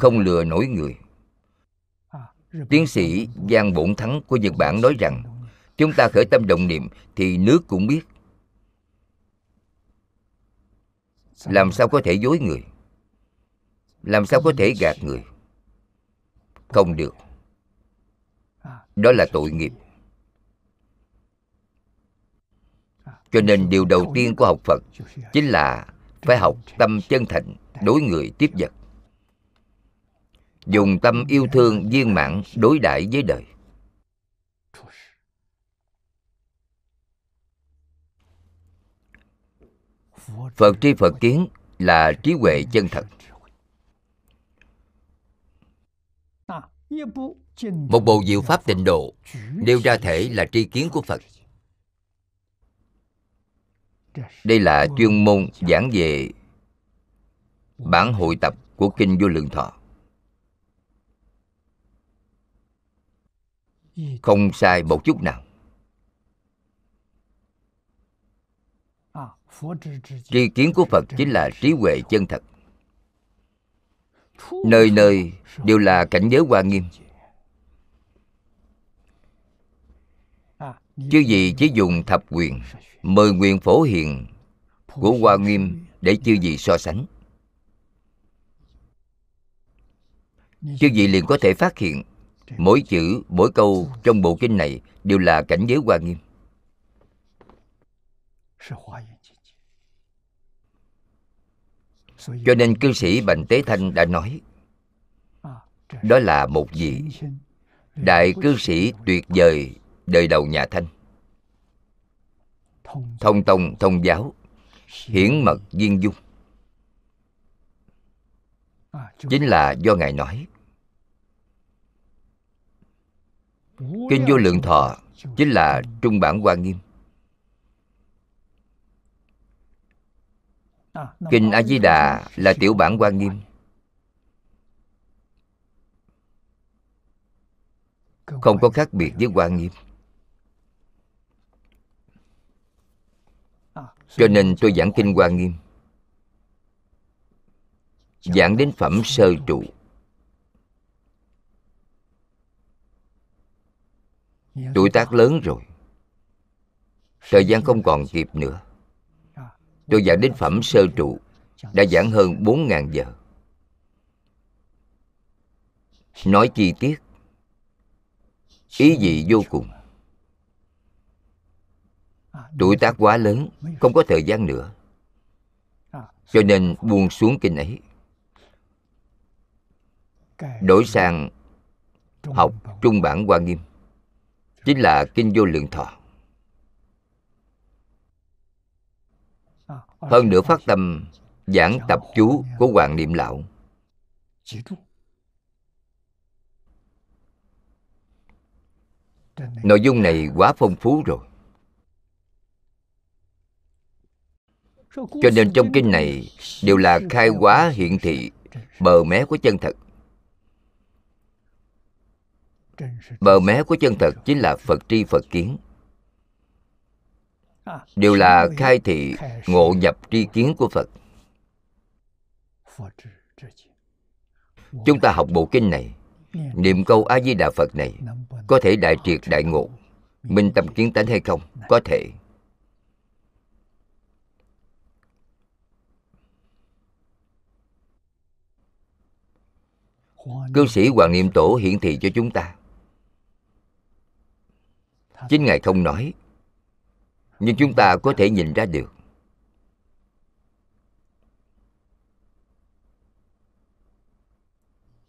không lừa nổi người. Tiến sĩ Giang Bổn Thắng của Nhật Bản nói rằng, chúng ta khởi tâm động niệm thì nước cũng biết, làm sao có thể dối người, làm sao có thể gạt người? Không được. Đó là tội nghiệp. Cho nên điều đầu tiên của học Phật chính là phải học tâm chân thành đối người tiếp vật, dùng tâm yêu thương viên mãn đối đãi với đời. Phật tri Phật kiến là trí huệ chân thật. Một bộ diệu pháp tịnh độ nêu ra thể là tri kiến của Phật. Đây là chuyên môn giảng về bản hội tập của Kinh Vô Lượng Thọ. Không sai một chút nào. Tri kiến của Phật chính là trí huệ chân thật. Nơi nơi đều là cảnh giới Hoa Nghiêm. Chứ gì chỉ dùng thập quyền, 10 nguyện Phổ Hiền của Hoa Nghiêm để chư vị so sánh, chư vị liền có thể phát hiện mỗi chữ, mỗi câu trong bộ kinh này đều là cảnh giới Hoa Nghiêm. Cho nên cư sĩ Bành Tế Thanh đã nói, đó là một vị đại cư sĩ tuyệt vời đời đầu nhà Thanh, thông tông thông giáo, hiển mật viên dung. Chính là do Ngài nói Kinh Vô Lượng Thọ chính là trung bản Hoa Nghiêm, Kinh A Di Đà là tiểu bản Hoa Nghiêm, không có khác biệt với Hoa Nghiêm. Cho nên tôi giảng Kinh Hoa Nghiêm, giảng đến phẩm sơ trụ. Tuổi tác lớn rồi, thời gian không còn kịp nữa. Tôi giảng đến phẩm sơ trụ đã giảng hơn 4.000 giờ, nói chi tiết, ý vị vô cùng. Tuổi tác quá lớn, không có thời gian nữa, cho nên buông xuống kinh ấy, đổi sang học trung bản Hoa Nghiêm, chính là Kinh Vô Lượng Thọ. Hơn nữa phát tâm giảng tập chú của Hoàng Niệm Lão, nội dung này quá phong phú rồi. Cho nên trong kinh này đều là khai hóa hiện thị bờ mé của chân thật. Bờ mé của chân thật chính là Phật tri Phật kiến, đều là khai thị ngộ nhập tri kiến của Phật. Chúng ta học bộ kinh này, niệm câu A Di Đà Phật này, có thể đại triệt đại ngộ, minh tâm kiến tánh hay không? Có thể. Cư sĩ Hoàng Niệm Tổ hiển thị cho chúng ta, Chính Ngài không nói, nhưng chúng ta có thể nhìn ra được.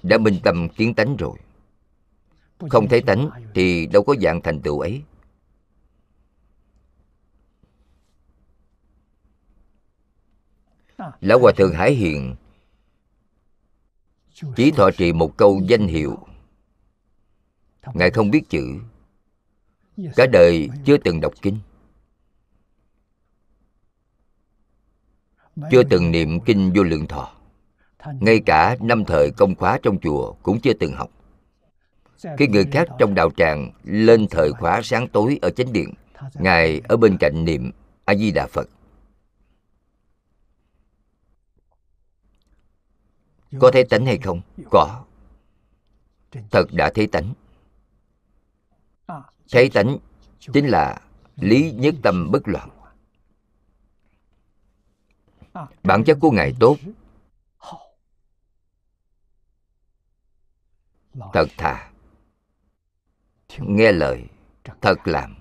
Đã minh tâm kiến tánh rồi. Không thấy tánh thì đâu có dạng thành tựu ấy. Lão Hòa Thượng Hải Hiền chỉ thọ trì một câu danh hiệu. Ngài không biết chữ, cả đời chưa từng đọc kinh, chưa từng niệm kinh Vô Lượng Thọ. Ngay cả năm thời công khóa trong chùa cũng chưa từng học. Khi người khác trong đạo tràng lên thời khóa sáng tối ở chánh điện, Ngài ở bên cạnh niệm A Di Đà Phật. Có thấy tánh hay không? Có. Thật đã thấy tánh. Thấy tánh chính là lý nhất tâm bất loạn. Bản chất của Ngài tốt, thật thà, nghe lời, thật làm,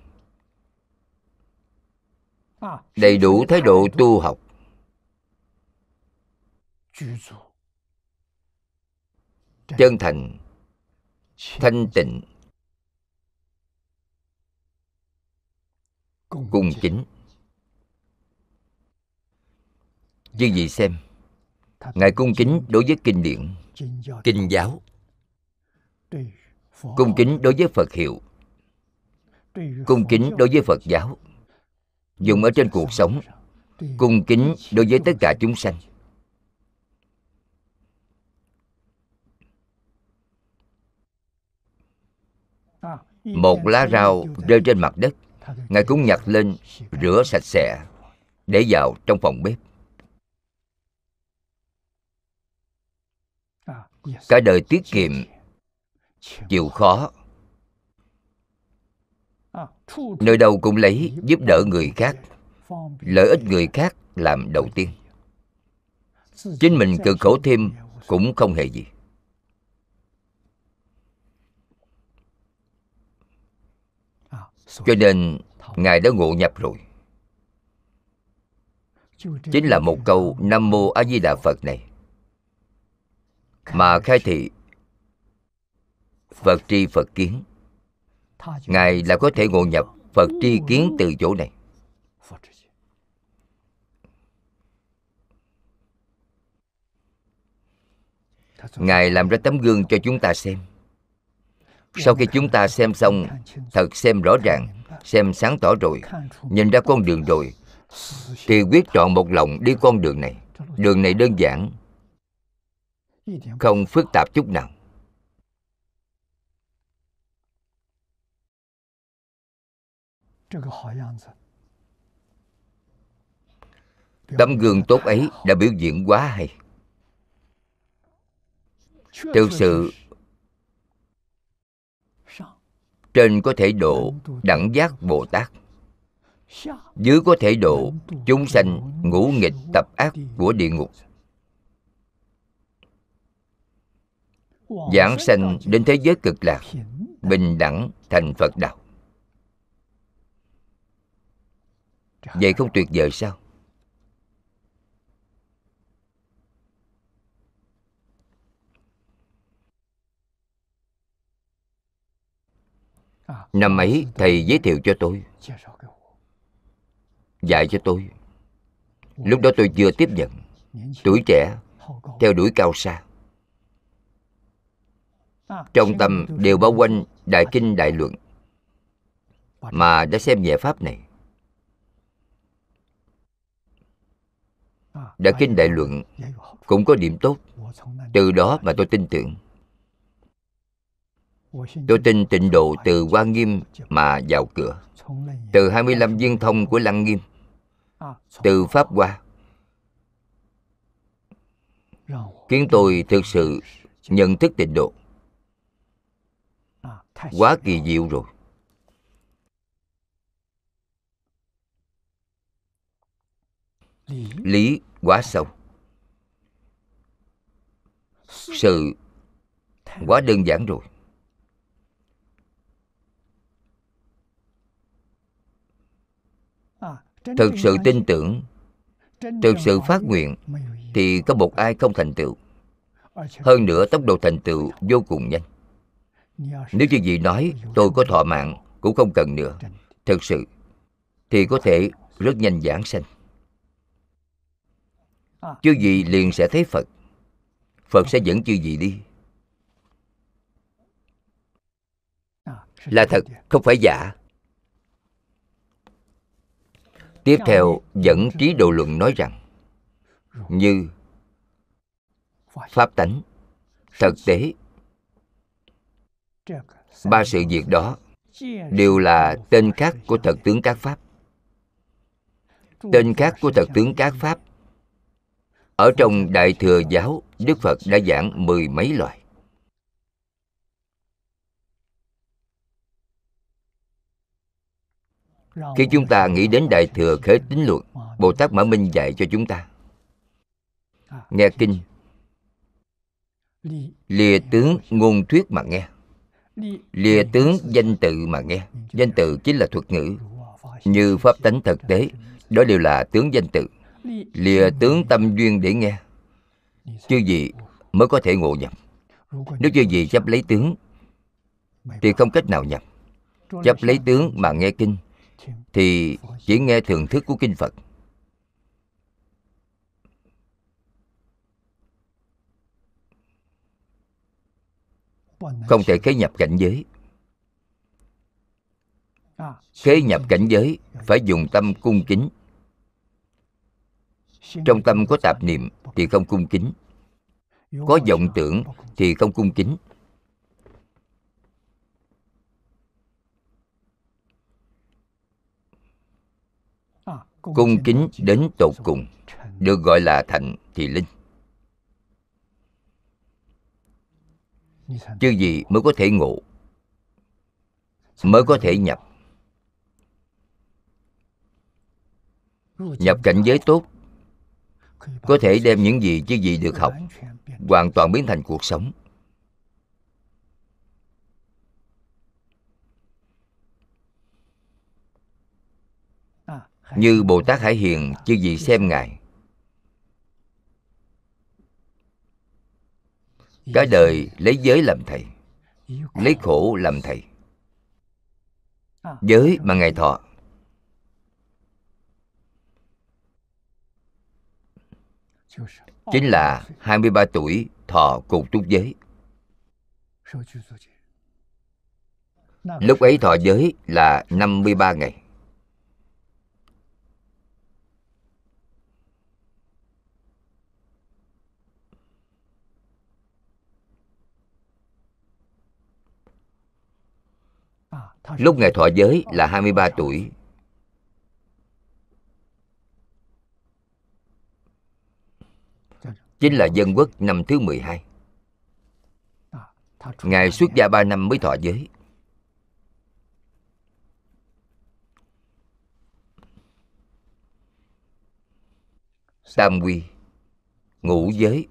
đầy đủ thái độ tu học. Chân thành, thanh tịnh, cung kính. Chứ gì xem, Ngài cung kính đối với kinh điển, kinh giáo, cung kính đối với Phật hiệu, cung kính đối với Phật giáo, dùng ở trên cuộc sống, cung kính đối với tất cả chúng sanh. Một lá rau rơi trên mặt đất, Ngài cũng nhặt lên, rửa sạch sẽ, để vào trong phòng bếp. Cả đời tiết kiệm, chịu khó, nơi đâu cũng lấy giúp đỡ người khác, lợi ích người khác làm đầu tiên. Chính mình cực khổ thêm cũng không hề gì. Cho nên Ngài đã ngộ nhập rồi. Chính là một câu Nam Mô A Di Đà Phật này mà khai thị Phật tri Phật kiến. Ngài là có thể ngộ nhập Phật tri kiến từ chỗ này. Ngài làm ra tấm gương cho chúng ta xem. Sau khi chúng ta xem xong, thật xem rõ ràng, xem sáng tỏ rồi, nhìn ra con đường rồi, thì quyết chọn một lòng đi con đường này. Đường này đơn giản, không phức tạp chút nào. Tấm gương tốt ấy đã biểu diễn quá hay. Thực sự trên có thể độ đẳng giác Bồ Tát, dưới có thể độ chúng sanh ngũ nghịch tập ác của địa ngục. Giảng sanh đến thế giới cực lạc, bình đẳng thành Phật đạo. Vậy không tuyệt vời sao? Năm ấy thầy giới thiệu cho tôi, dạy cho tôi. Lúc đó tôi vừa tiếp nhận, tuổi trẻ, theo đuổi cao xa, trong tâm đều bao quanh Đại Kinh Đại Luận, mà đã xem nhẹ pháp này. Đại Kinh Đại Luận cũng có điểm tốt, từ đó mà tôi tin tưởng. Tôi tin Tịnh Độ từ Hoa Nghiêm mà vào cửa, từ 25 viên thông của Lăng Nghiêm, từ Pháp Hoa, khiến tôi thực sự nhận thức Tịnh Độ. Quá kỳ diệu rồi. Lý quá sâu, sự quá đơn giản rồi. thực sự tin tưởng, thực sự phát nguyện, thì có một ai không thành tựu. Hơn nữa tốc độ thành tựu vô cùng nhanh. Nếu như vị nói tôi có thọ mạng cũng không cần nữa, thực sự thì có thể rất nhanh giảng sanh. Chư vị liền sẽ thấy Phật, Phật sẽ dẫn chư vị đi. Là thật, không phải giả. Tiếp theo dẫn Trí Độ Luận nói rằng, như pháp tánh, thực tế, ba sự việc đó đều là tên khác của thật tướng các pháp. Tên khác của thật tướng các pháp ở trong Đại Thừa Giáo, Đức Phật đã giảng 10 mấy loại. Khi chúng ta nghĩ đến Đại Thừa Khế Tín Luận, Bồ Tát Mã Minh dạy cho chúng ta nghe kinh, lìa tướng ngôn thuyết mà nghe, lìa tướng danh tự mà nghe. Danh tự chính là thuật ngữ. Như pháp tánh, thực tế, đó đều là tướng danh tự. Lìa tướng tâm duyên để nghe, chư vị mới có thể ngộ nhập. Nếu chư vị chấp lấy tướng thì không cách nào nhập. Chấp lấy tướng mà nghe kinh thì chỉ nghe thường thức của kinh Phật. Không thể khế nhập cảnh giới. Khế nhập cảnh giới phải dùng tâm cung kính. Trong tâm có tạp niệm thì không cung kính, có vọng tưởng thì không cung kính. Cung kính đến tột cùng được gọi là thành thì linh. Chứ gì mới có thể ngộ, mới có thể nhập. Nhập cảnh giới tốt, có thể đem những gì chứ gì được học hoàn toàn biến thành cuộc sống. Như Bồ Tát Hải Hiền, chư vị xem Ngài, cả đời lấy giới làm thầy, lấy khổ làm thầy. Giới mà Ngài thọ, chính là 23 tuổi thọ cục túc giới. Lúc ấy thọ giới là 53 ngày. Lúc Ngài thọ giới là 23 tuổi. Chính là dân quốc năm thứ 12. Ngài xuất gia 3 năm mới thọ giới. Tam quy, ngũ giới,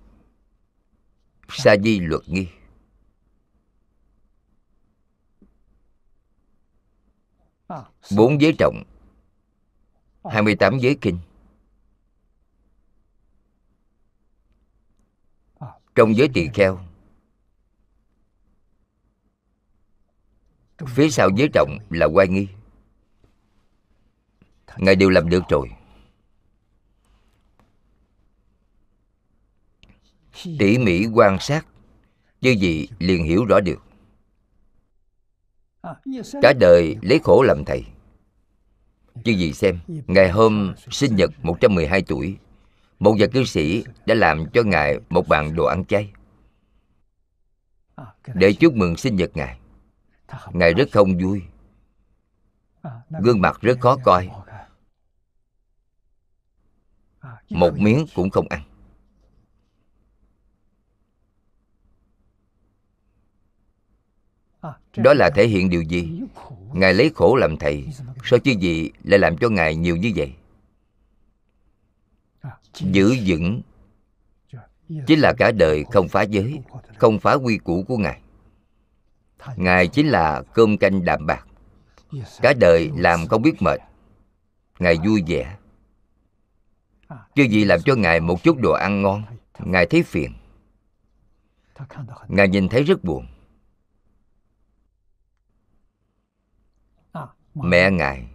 sa di luật nghi. Bốn giới trọng, 28 giới kinh. Trong giới tỳ kheo, phía sau giới trọng là oai nghi. Ngài đều làm được rồi. Tỉ mỉ quan sát, như vậy liền hiểu rõ được. Cả đời lấy khổ làm thầy. Chứ gì xem, ngày hôm sinh nhật 112 tuổi, một nhà cư sĩ đã làm cho Ngài một bàn đồ ăn chay để chúc mừng sinh nhật Ngài. Ngài rất không vui, gương mặt rất khó coi, một miếng cũng không ăn. Đó là thể hiện điều gì? Ngài lấy khổ làm thầy, sao chứ gì lại làm cho Ngài nhiều như vậy? Giữ vững chính là cả đời không phá giới, không phá quy củ của Ngài. Ngài chính là cơm canh đạm bạc, cả đời làm không biết mệt. Ngài vui vẻ. Chứ gì làm cho Ngài một chút đồ ăn ngon, Ngài thấy phiền, Ngài nhìn thấy rất buồn. Mẹ Ngài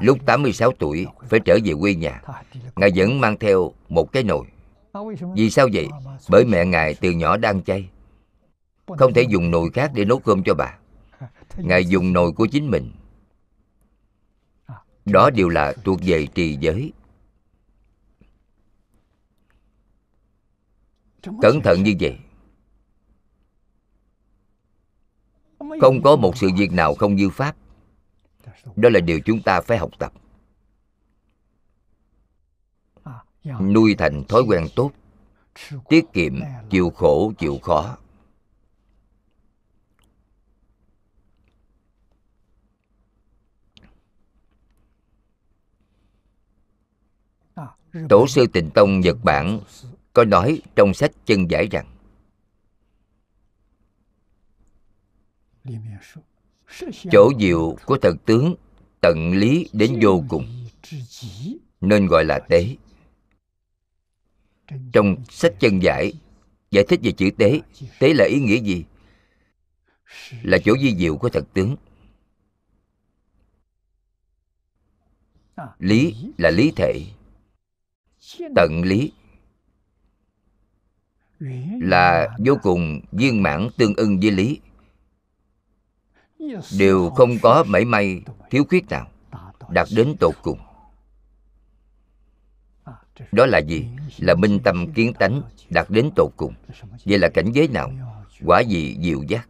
lúc 86 tuổi phải trở về quê nhà, Ngài vẫn mang theo một cái nồi. Vì sao vậy? Bởi mẹ Ngài từ nhỏ đã ăn chay, không thể dùng nồi khác để nấu cơm cho bà. Ngài dùng nồi của chính mình. Đó đều là thuộc về trì giới. Cẩn thận như vậy, không có một sự việc nào không như pháp. Đó là điều chúng ta phải học tập, nuôi thành thói quen tốt, tiết kiệm, chịu khổ, chịu khó. Tổ sư Tịnh Tông Nhật Bản có nói trong sách Chân Giải rằng chỗ diệu của thật tướng tận lý đến vô cùng, nên gọi là tế. Trong sách Chân Giải giải thích về chữ tế. Tế là ý nghĩa gì? Là chỗ vi diệu của thật tướng. Lý là lý thể, tận lý là vô cùng viên mãn tương ưng với lý, đều không có mảy may thiếu khuyết nào, đạt đến tột cùng. Đó là gì? Là minh tâm kiến tánh đạt đến tột cùng. Vậy là cảnh giới nào? Quả gì diệu giác.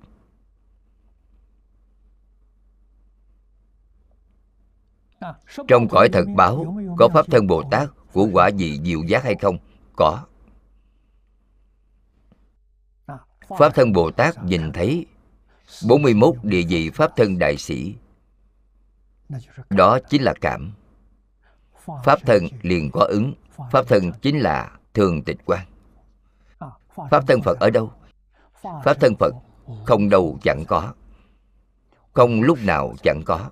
Trong cõi thật báo có pháp thân Bồ Tát của quả vị diệu giác hay không? Có. Pháp thân Bồ Tát nhìn thấy 41 địa vị pháp thân đại sĩ. Đó chính là cảm. Pháp thân liền có ứng. Pháp thân chính là thường tịch quan. Pháp thân Phật ở đâu? Pháp thân Phật không đâu chẳng có, không lúc nào chẳng có.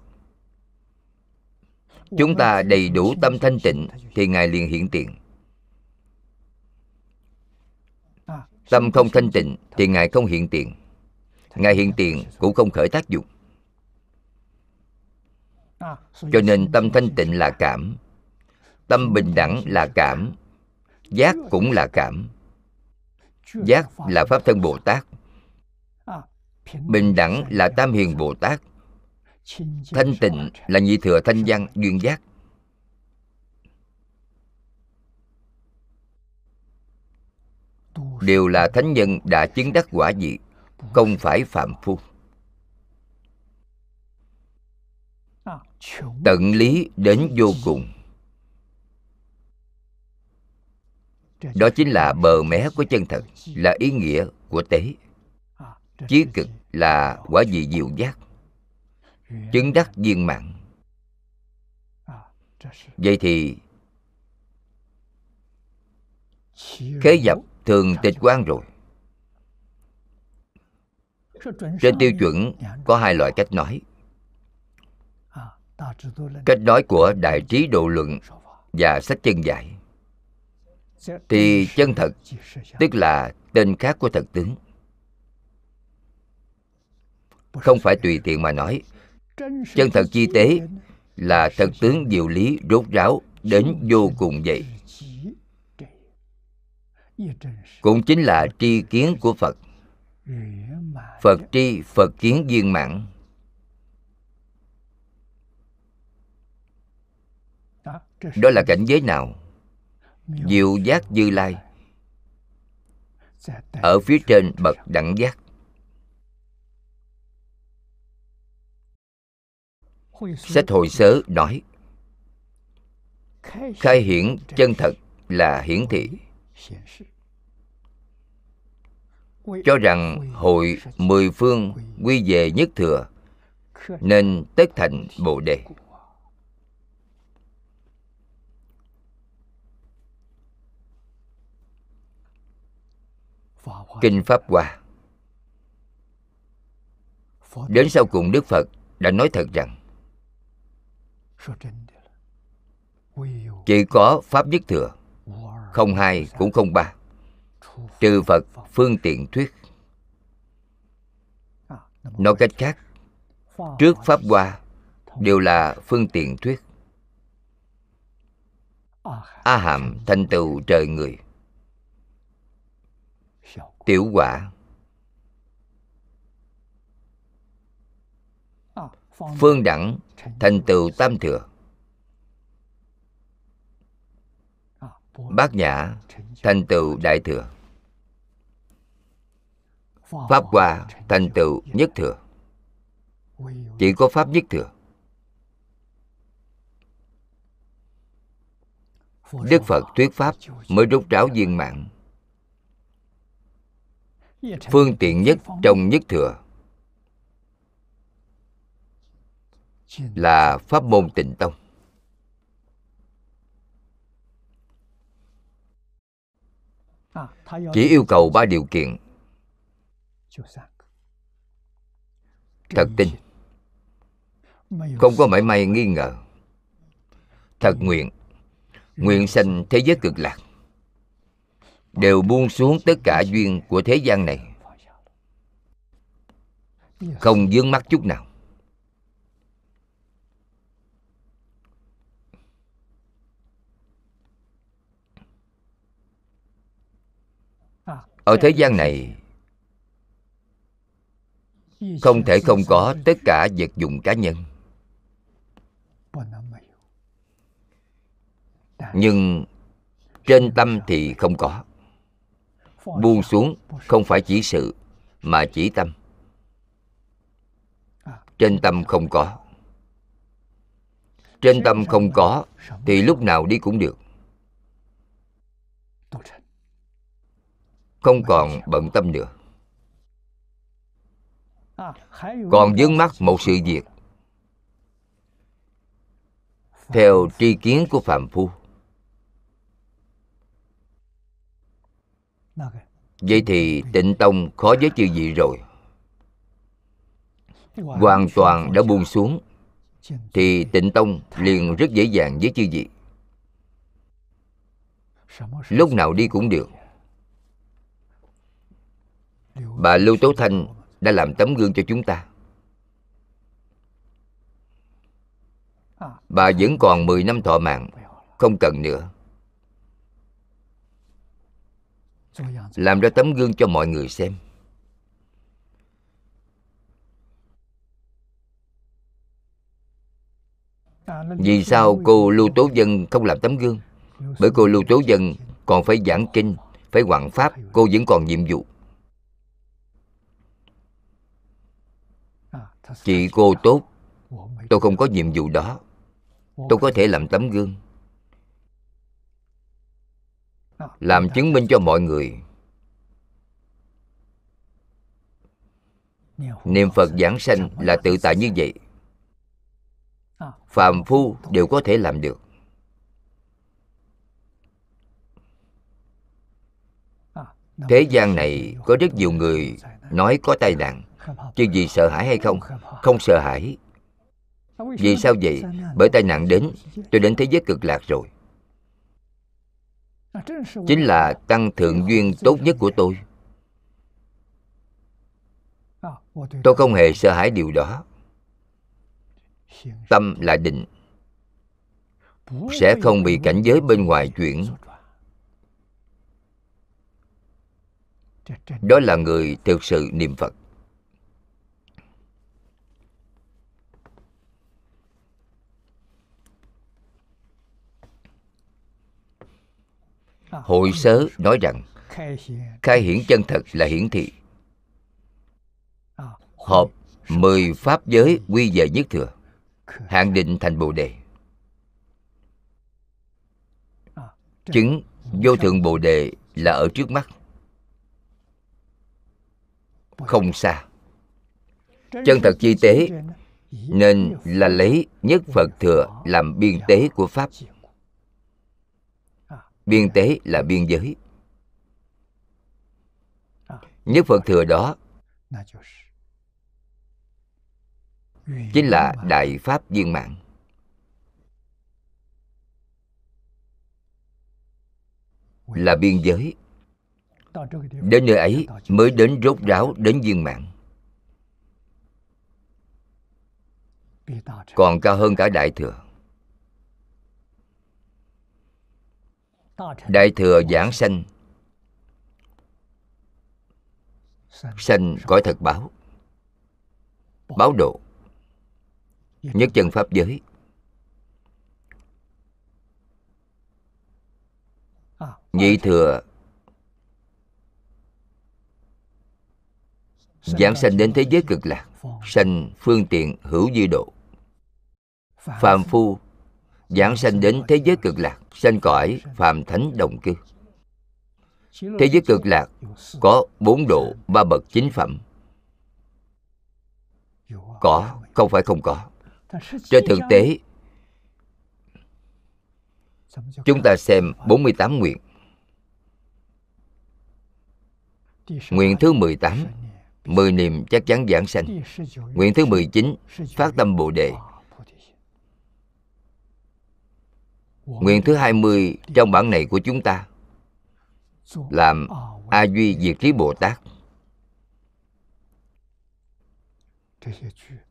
Chúng ta đầy đủ tâm thanh tịnh thì Ngài liền hiện tiền. Tâm không thanh tịnh thì Ngài không hiện tiền. Ngài hiện tiền cũng không khởi tác dụng. Cho nên tâm thanh tịnh là cảm, tâm bình đẳng là cảm, giác cũng là cảm. Giác là Pháp thân Bồ Tát, bình đẳng là Tam Hiền Bồ Tát, thanh tịnh là Nhị Thừa Thanh Văn Duyên Giác. Đều là thánh nhân đã chứng đắc quả vị, không phải phạm phu. Tận lý đến vô cùng, đó chính là bờ mé của chân thật, là ý nghĩa của tế. Chí cực là quả vị diệu giác, chứng đắc viên mãn. Vậy thì khế nhập thường tịch quan rồi. Trên tiêu chuẩn có hai loại cách nói. Cách nói của Đại Trí Độ Luận và sách Chân Giải thì chân thật tức là tên khác của thật tướng, không phải tùy tiện mà nói. Chân thật chi tế là thật tướng diệu lý rốt ráo đến vô cùng vậy. Cũng chính là tri kiến của Phật. Phật tri, Phật kiến viên mãn. Đó là cảnh giới nào? Diệu giác Như Lai, ở phía trên bậc đẳng giác. Sách Hồi Sớ nói khai hiển chân thật là hiển thị, cho rằng hội mười phương quy về nhất thừa, nên tất thành Bồ Đề. Kinh Pháp Hoa đến sau cùng Đức Phật đã nói thật rằng Chỉ có Pháp Nhất Thừa, không hai cũng không ba, trừ Phật phương tiện thuyết. Nói cách khác, trước Pháp Hoa đều là phương tiện thuyết. A Hàm thành tựu trời người, tiểu quả. Phương đẳng thành tựu tam thừa, Bát nhã thành tựu đại thừa, Pháp Hoa thành tựu nhất thừa. Chỉ có Pháp Nhất Thừa. Đức Phật thuyết Pháp mới rốt ráo viên mãn. Phương tiện nhất trong Nhất Thừa là pháp môn Tịnh Tông. Chỉ yêu cầu 3 điều kiện: thật tin, không có mảy may nghi ngờ; thật nguyện, nguyện sanh thế giới cực lạc, đều buông xuống tất cả duyên của thế gian này, không vướng mắc chút nào; ở thế gian này không thể không có tất cả vật dụng cá nhân, nhưng trên tâm thì không có. Buông xuống không phải chỉ sự mà chỉ tâm. Trên tâm không có. Trên tâm không có thì lúc nào đi cũng được, không còn bận tâm nữa. Còn vướng mắc một sự việc, theo tri kiến của phàm phu, vậy thì Tịnh Tông khó với chư vị rồi. Hoàn toàn đã buông xuống thì Tịnh Tông liền rất dễ dàng với chư vị. Lúc nào đi cũng được. Bà Lưu Tố Thanh đã làm tấm gương cho chúng ta. Bà vẫn còn 10 năm thọ mạng, không cần nữa. Làm ra tấm gương cho mọi người xem. Vì sao cô Lưu Tố Dân không làm tấm gương? Bởi cô Lưu Tố Dân còn phải giảng kinh, phải hoằng pháp, cô vẫn còn nhiệm vụ. Chị cô tốt, tôi không có nhiệm vụ đó, tôi có thể làm tấm gương, làm chứng minh cho mọi người. Niệm Phật giảng sanh là tự tại như vậy, phàm phu đều có thể làm được. Thế gian này có rất nhiều người nói có tai nạn, chứ vì sợ hãi hay không? Không sợ hãi. Vì sao vậy? Bởi tai nạn đến, tôi đến thế giới cực lạc rồi. Chính là tăng thượng duyên tốt nhất của tôi. Tôi không hề sợ hãi điều đó. Tâm là định, sẽ không bị cảnh giới bên ngoài chuyển. Đó là người thực sự niệm Phật. Hội Sớ nói rằng khai hiển chân thật là hiển thị, hợp 10 pháp giới quy về nhất thừa, hạn định thành Bồ Đề. Chứng vô thượng Bồ Đề là ở trước mắt, không xa. Chân thật chi tế nên là lấy nhất Phật thừa làm biên tế của Pháp. Biên tế là biên giới. Nhất Phật thừa đó chính là Đại Pháp viên mãn. là biên giới. Đến nơi ấy mới đến rốt ráo, đến viên mãn, còn cao hơn cả Đại Thừa. Đại Thừa giảng sanh, sanh cõi thật báo, báo độ, nhất chân pháp giới. Nhị Thừa giảng sanh đến thế giới cực lạc, sanh phương tiện hữu vi độ. Phàm phu giảng sanh đến thế giới cực lạc, sanh cõi phàm thánh đồng cư. Thế giới cực lạc có 4 độ 3 bậc 9 phẩm. Có, không phải không có. Trên thực tế, chúng ta xem 48 nguyện. Nguyện thứ 18, 10 niệm chắc chắn giảng sanh. Nguyện thứ 19, phát tâm Bồ Đề. Nguyện thứ 20 trong bản này của chúng ta, làm A Duy Diệt Trí Bồ Tát.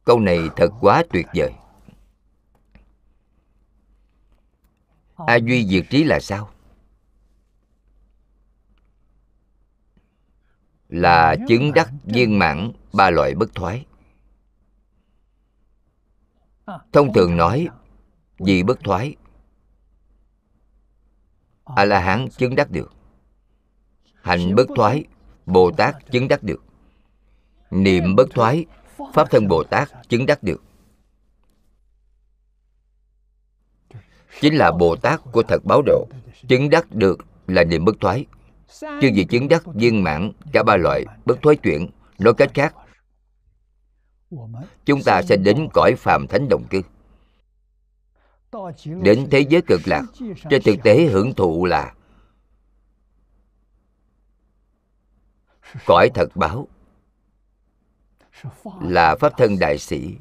Câu này thật quá tuyệt vời. A Duy Diệt Trí là sao? Là chứng đắc viên mãn 3 loại bất thoái. Thông thường nói vì bất thoái, A-la-hán chứng đắc được. Hành bất thoái, Bồ Tát chứng đắc được. Niệm bất thoái, Pháp thân Bồ Tát chứng đắc được. Chính là Bồ Tát của thật báo độ. Chứng đắc được là niệm bất thoái. Chứ vì chứng đắc viên mãn cả 3 loại bất thoái chuyển. Nói cách khác, chúng ta sẽ đến cõi phàm thánh đồng cư, đến thế giới cực lạc. Trên thực tế hưởng thụ là cõi thật báo, là Pháp thân Đại Sĩ.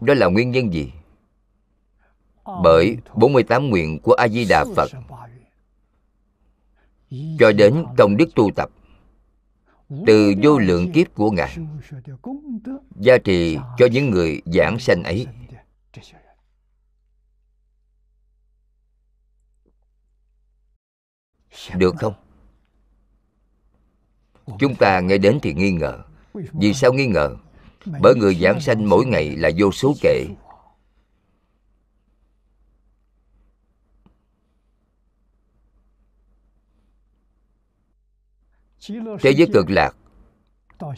Đó là nguyên nhân gì? Bởi 48 nguyện của A Di Đà Phật cho đến công đức tu tập, từ vô lượng kiếp của Ngài gia trì cho những người giảng sanh ấy. Được không? Chúng ta nghe đến thì nghi ngờ. Vì sao nghi ngờ? Bởi người giảng sanh mỗi ngày là vô số kể. Thế giới cực lạc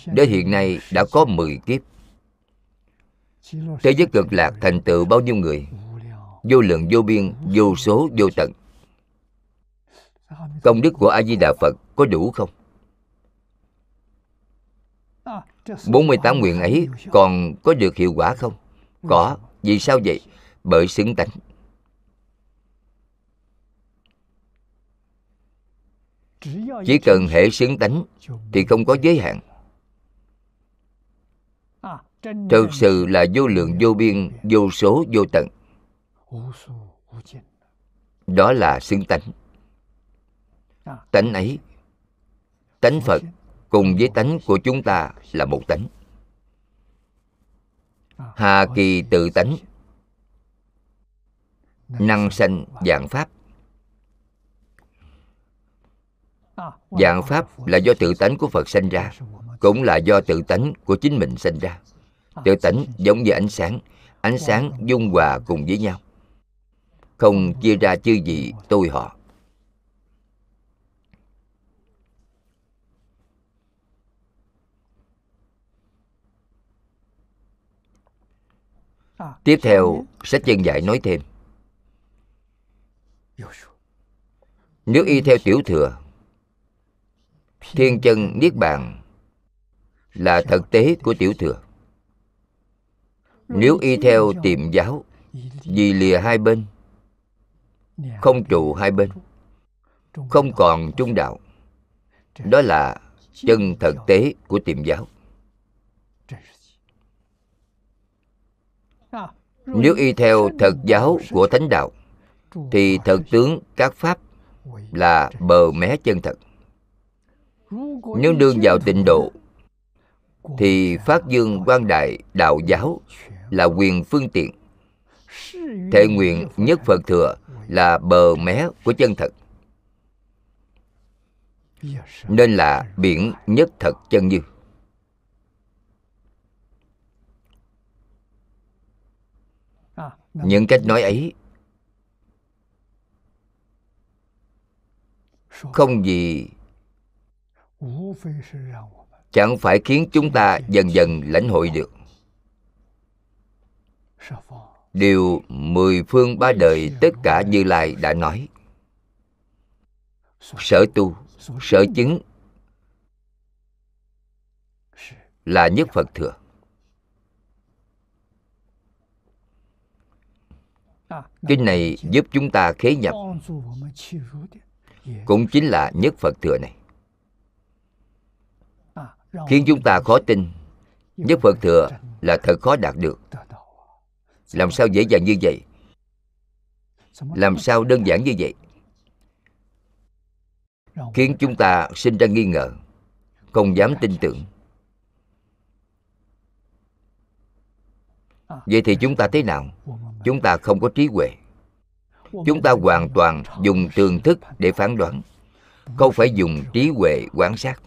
đến hiện nay đã có 10 kiếp. Thế giới cực lạc thành tựu bao nhiêu người? Vô lượng vô biên, vô số vô tận. Công đức của A Di Đà Phật có đủ không? 48 nguyện ấy còn có được hiệu quả không? Có. Vì sao vậy? Bởi xứng tánh. Chỉ cần hệ xứng tánh thì không có giới hạn. Thực sự là vô lượng vô biên, vô số vô tận. Đó là xứng tánh. Tánh ấy, tánh Phật cùng với tánh của chúng ta là một tánh. Hà kỳ tự tánh, năng sanh vạn pháp. Vạn pháp là do tự tánh của Phật sanh ra, cũng là do tự tánh của chính mình sanh ra. Tự tánh giống như ánh sáng, ánh sáng dung hòa cùng với nhau, không chia ra chư vị tôi họ. Tiếp theo, sách chân giải nói thêm, nếu y theo tiểu thừa, thiên chân niết bàn là thực tế của tiểu thừa. Nếu y theo tiệm giáo, vì lìa hai bên, không trụ hai bên, không còn trung đạo. Đó là chân thực tế của tiệm giáo. Nếu y theo thật giáo của Thánh Đạo thì thật tướng các Pháp là bờ mé chân thật. Nếu đương vào tịnh độ thì phát dương quang đại đạo giáo là quyền phương tiện. Thệ nguyện nhất Phật thừa là bờ mé của chân thật, nên là biển nhất thật chân như. Những cách nói ấy không gì chẳng phải khiến chúng ta dần dần lãnh hội được. Điều mười phương ba đời tất cả Như Lai đã nói: sở tu, sở chứng là nhất Phật thừa. Kinh này giúp chúng ta khế nhập, cũng chính là nhất Phật thừa này. Khiến chúng ta khó tin, nhất Phật thừa là thật khó đạt được. Làm sao dễ dàng như vậy? Làm sao đơn giản như vậy? Khiến chúng ta sinh ra nghi ngờ, không dám tin tưởng. Vậy thì chúng ta thế nào? Chúng ta không có trí huệ. Chúng ta hoàn toàn dùng thường thức để phán đoán, không phải dùng trí huệ quán sát.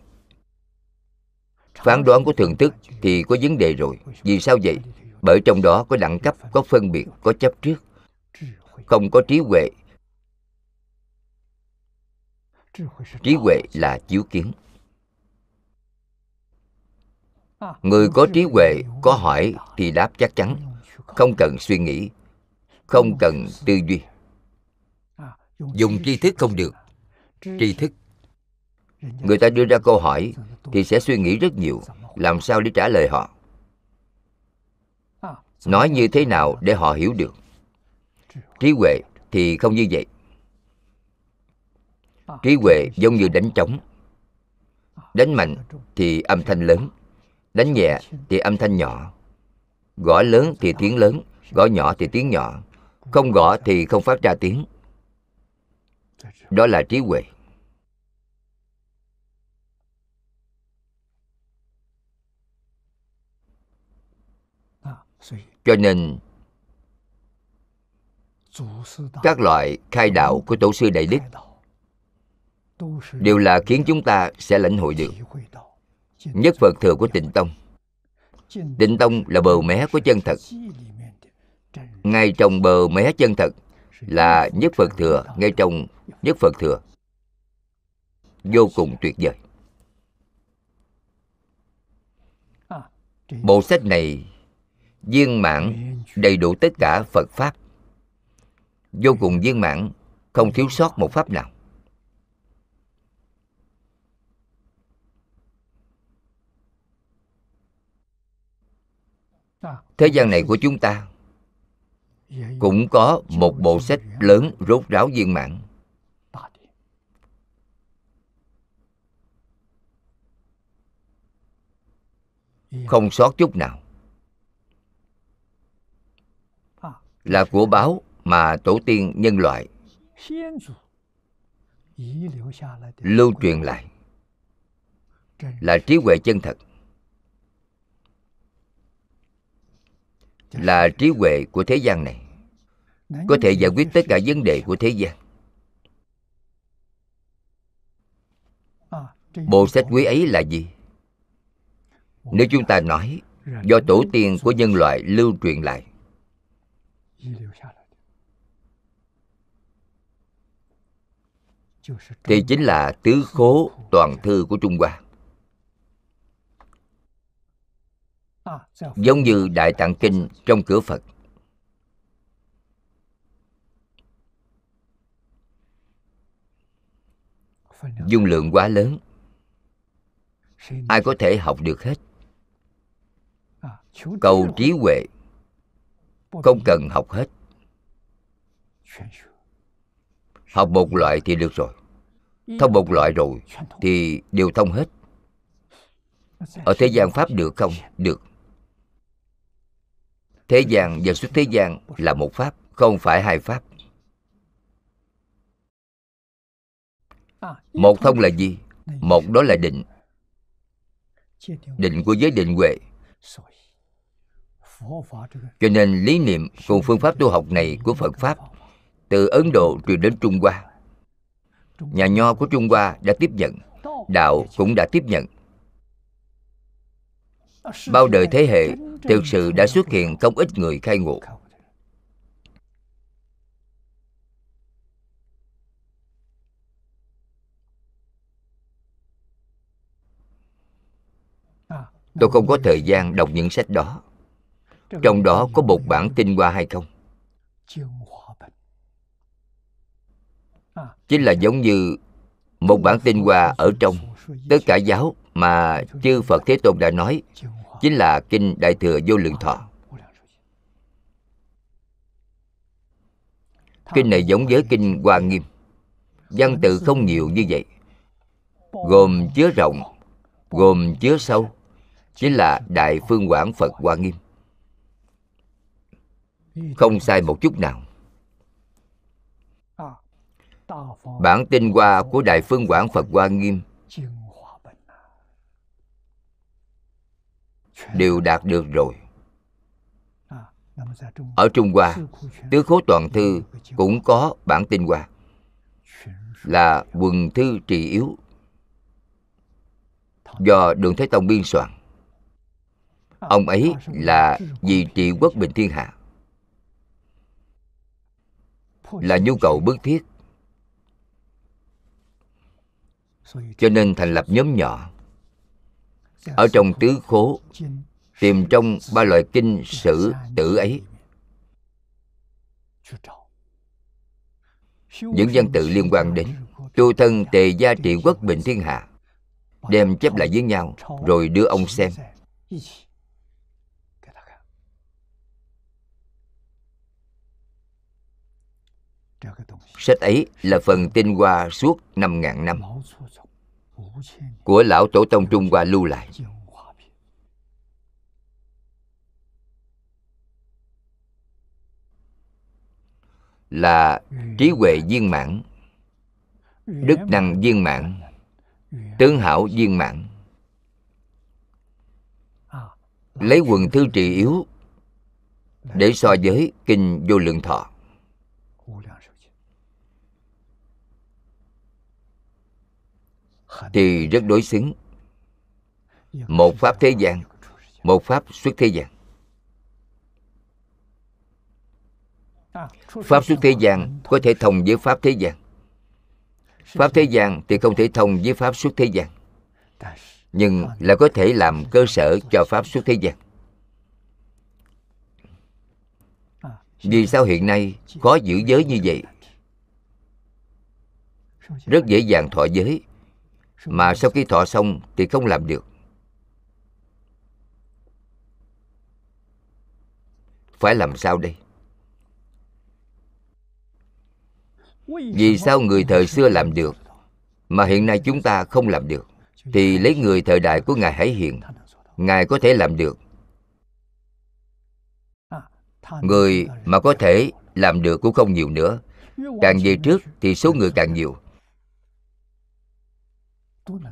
Phán đoán của thường thức thì có vấn đề rồi. Vì sao vậy? Bởi trong đó có đẳng cấp, có phân biệt, có chấp trước. Không có trí huệ. Trí huệ là chiếu kiến. Người có trí huệ có hỏi thì đáp chắc chắn, không cần suy nghĩ, không cần tư duy. Dùng tri thức không được. Tri thức, người ta đưa ra câu hỏi thì sẽ suy nghĩ rất nhiều, làm sao để trả lời họ, nói như thế nào để họ hiểu được. Trí huệ thì không như vậy. Trí huệ giống như đánh trống, đánh mạnh thì âm thanh lớn, đánh nhẹ thì âm thanh nhỏ. Gõ lớn thì tiếng lớn, gõ nhỏ thì tiếng nhỏ, không gõ thì không phát ra tiếng. Đó là trí huệ. Cho nên các loại khai đạo của Tổ sư Đại Đức đều là khiến chúng ta sẽ lãnh hội được nhất Phật thừa của Tịnh Tông. Tịnh Tông là bờ mé của chân thật. Ngay trong bờ mé chân thật là nhất Phật thừa. Ngay trong nhất Phật thừa vô cùng tuyệt vời. Bộ sách này viên mãn đầy đủ tất cả Phật Pháp, vô cùng viên mãn, không thiếu sót một Pháp nào. Thế gian này của chúng ta cũng có một bộ sách lớn rốt ráo viên mãn. Không sót chút nào. Là của báo mà tổ tiên nhân loại lưu truyền lại, là trí huệ chân thật, là trí huệ của thế gian này, có thể giải quyết tất cả vấn đề của thế gian. Bộ sách quý ấy là gì? Nếu chúng ta nói do tổ tiên của nhân loại lưu truyền lại, thì chính là Tứ Khố Toàn Thư của Trung Hoa. Giống như Đại Tạng Kinh trong cửa Phật. Dung lượng quá lớn, ai có thể học được hết. Cầu trí huệ không cần học hết. Học một loại thì được rồi. Thông một loại rồi thì đều thông hết. Ở thế gian Pháp được không? Được. thế gian và xuất thế gian là một pháp, không phải hai pháp. Một thông là gì? Một đó là định. Định của giới định huệ. Cho nên lý niệm cùng phương pháp tu học này của Phật Pháp từ Ấn Độ truyền đến Trung Hoa. Nhà nho của Trung Hoa đã tiếp nhận, đạo cũng đã tiếp nhận. Bao đời thế hệ thực sự đã xuất hiện không ít người khai ngộ. Tôi không có thời gian đọc những sách đó. Trong đó có một bản tinh hoa hay không? Chính là giống như một bản tinh hoa ở trong tất cả giáo mà chư Phật Thế Tôn đã nói, chính là Kinh Đại Thừa Vô Lượng Thọ. Kinh này giống với Kinh Hoa Nghiêm, văn tự không nhiều như vậy, gồm chứa rộng, gồm chứa sâu, chính là Đại Phương Quảng Phật Hoa Nghiêm. Không sai một chút nào. Bản tinh hoa của Đại Phương Quảng Phật Hoa Nghiêm đều đạt được rồi. Ở Trung Hoa, Tứ Khố Toàn Thư cũng có bản tinh hoa, là quần thư trì yếu do Đường Thế Tông biên soạn. Ông ấy là vì trị quốc bình thiên hạ, là nhu cầu bức thiết, cho nên thành lập nhóm nhỏ. Ở trong tứ khố tìm trong ba loại kinh sử tử ấy những văn tự liên quan đến tu thân tề gia trị quốc bình thiên hạ, đem chép lại với nhau rồi đưa ông xem. Sách ấy là phần tinh hoa suốt 5.000 năm của lão tổ tông Trung Hoa lưu lại. Là trí huệ viên mãn, đức năng viên mãn, tướng hảo viên mãn. Lấy quần thư trì yếu để so với Kinh Vô Lượng Thọ. Thì rất đối xứng. Một pháp thế gian, một pháp xuất thế gian. Pháp xuất thế gian có thể thông với pháp thế gian. Pháp thế gian thì không thể thông với pháp xuất thế gian, nhưng là có thể làm cơ sở cho pháp xuất thế gian. Vì sao hiện nay khó giữ giới như vậy? Rất dễ dàng thọ giới, mà sau khi thọ xong thì không làm được. Phải làm sao đây? Vì sao người thời xưa làm được mà hiện nay chúng ta không làm được? Thì lấy người thời đại của Ngài Hải Hiền, Ngài có thể làm được. Người mà có thể làm được cũng không nhiều nữa. Càng về trước thì số người càng nhiều.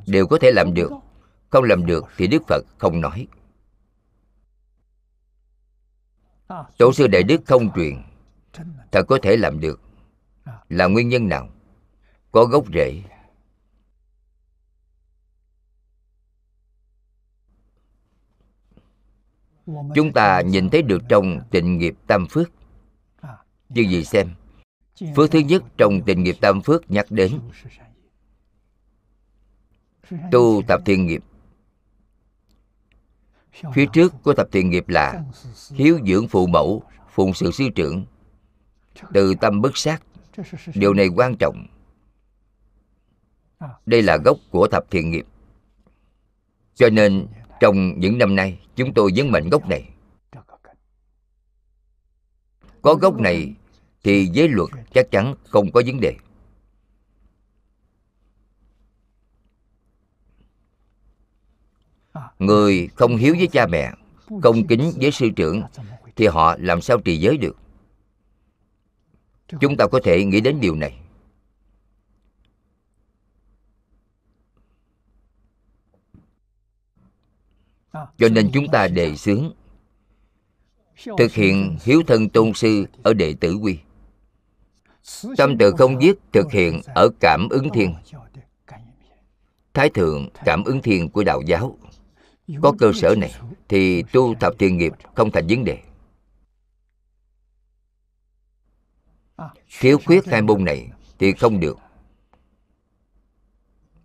Đều có thể làm được. Không làm được thì Đức Phật không nói. Tổ sư Đại Đức không truyền, thật có thể làm được. Là nguyên nhân nào? Có gốc rễ. Chúng ta nhìn thấy được trong Tịnh Nghiệp Tam Phước. Như vậy xem, phước thứ nhất trong Tịnh Nghiệp Tam Phước nhắc đến tu tập thiện nghiệp. Phía trước của tập thiện nghiệp là hiếu dưỡng phụ mẫu, phụng sự sư trưởng, từ tâm bất sát. Điều này quan trọng. Đây là gốc của tập thiện nghiệp. Cho nên trong những năm nay chúng tôi nhấn mạnh gốc này. Có gốc này thì giới luật chắc chắn không có vấn đề. Người không hiếu với cha mẹ, không kính với sư trưởng thì họ làm sao trì giới được? Chúng ta có thể nghĩ đến điều này. Cho nên chúng ta đề xướng thực hiện hiếu thân tôn sư ở Đệ Tử Quy. Tâm tự không giết thực hiện ở Cảm Ứng Thiên, Thái Thượng Cảm Ứng Thiên của Đạo giáo. Có cơ sở này thì tu tập thiền nghiệp không thành vấn đề. Thiếu khuyết hai môn này thì không được.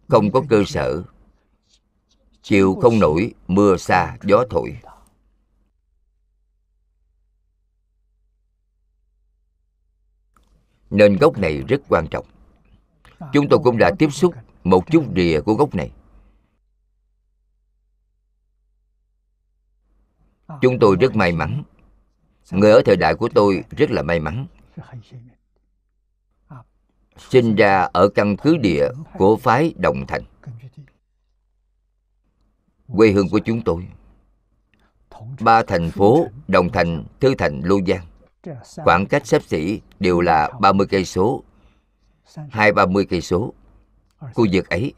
Không có cơ sở, chịu không nổi mưa sa gió thổi. Nên gốc này rất quan trọng. Chúng tôi cũng đã tiếp xúc một chút rìa của gốc này. Chúng tôi rất may mắn. Người ở thời đại của tôi rất là may mắn, sinh ra ở căn cứ địa của phái Đồng Thành, quê hương của chúng tôi. Ba thành phố Đồng Thành, Thư Thành, Lô Giang, khoảng cách xấp xỉ đều là 30 cây số, 20-30 cây số. Khu vực ấy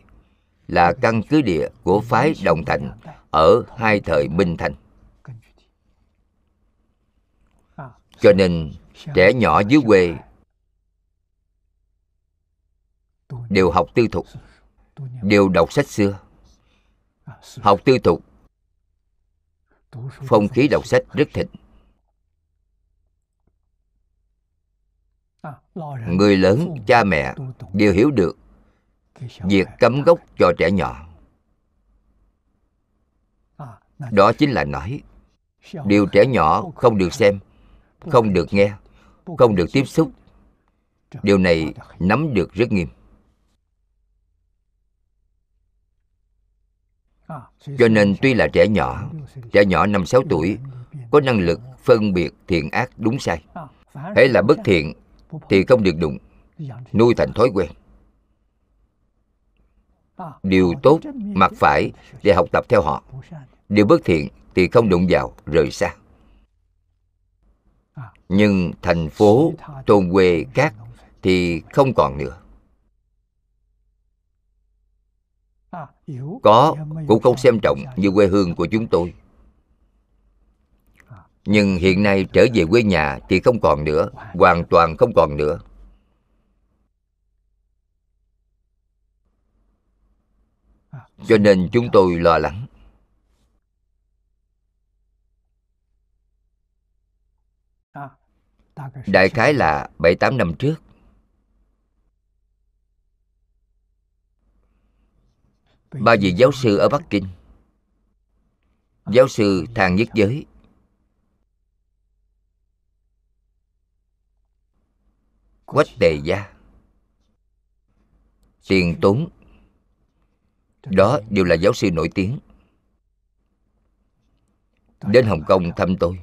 là căn cứ địa của phái Đồng Thành ở hai thời Minh Thành. Cho nên trẻ nhỏ dưới quê đều học tư thục, đều đọc sách xưa. Học tư thục, phong khí đọc sách rất thịnh. Người lớn, cha mẹ đều hiểu được việc cấm gốc cho trẻ nhỏ. Đó chính là nói điều trẻ nhỏ không được xem, không được nghe, không được tiếp xúc. Điều này nắm được rất nghiêm. Cho nên tuy là trẻ nhỏ 5-6 tuổi có năng lực phân biệt thiện ác đúng sai. Hễ là bất thiện thì không được đụng, nuôi thành thói quen. Điều tốt, mặc phải để học tập theo họ. Điều bất thiện thì không đụng vào, rời xa. Nhưng thành phố, thôn quê khác thì không còn nữa. Có cũng không xem trọng như quê hương của chúng tôi. Nhưng hiện nay trở về quê nhà thì không còn nữa, hoàn toàn không còn nữa. Cho nên chúng tôi lo lắng. Đại khái là 7-8 năm trước, ba vị giáo sư ở Bắc Kinh, giáo sư Thang Nhất Giới, Quách Tề Gia, Tiền Tốn, đó đều là giáo sư nổi tiếng, đến Hồng Kông thăm tôi,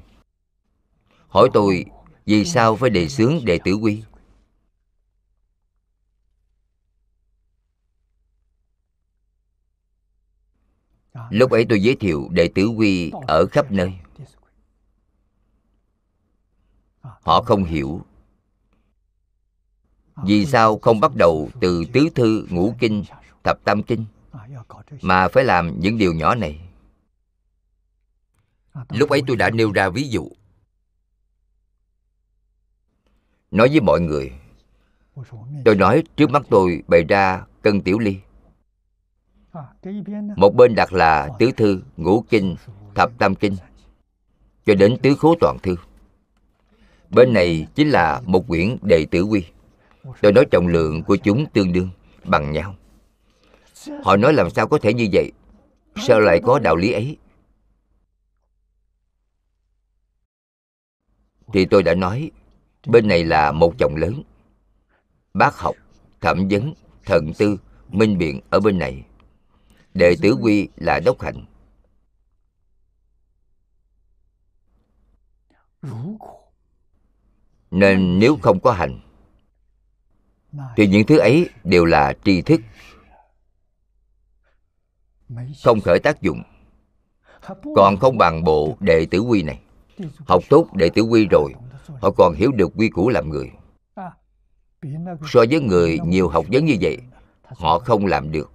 hỏi tôi vì sao phải đề xướng Đệ Tử Quy. Lúc ấy tôi giới thiệu Đệ Tử Quy ở khắp nơi. Họ không hiểu. Vì sao không bắt đầu từ Tứ Thư, Ngũ Kinh, Thập Tam Kinh, mà phải làm những điều nhỏ này? Lúc ấy tôi đã nêu ra ví dụ, nói với mọi người. Tôi nói trước mắt tôi bày ra cân tiểu ly. Một bên đặt là Tứ Thư, Ngũ Kinh, Thập Tam Kinh, cho đến Tứ Khố Toàn Thư. Bên này chính là một quyển Đệ Tử Quy. Tôi nói trọng lượng của chúng tương đương, bằng nhau. Họ nói làm sao có thể như vậy? Sao lại có đạo lý ấy? Thì tôi đã nói, bên này là một chồng lớn. Bác học, thẩm vấn, thận tư, minh biện ở bên này. Đệ Tử Quy là đốc hạnh. Nên nếu không có hạnh thì những thứ ấy đều là tri thức, không khởi tác dụng, còn không bằng bộ Đệ Tử Quy này. Học tốt Đệ Tử Quy rồi, họ còn hiểu được quy củ làm người. So với người nhiều học vấn như vậy, họ không làm được,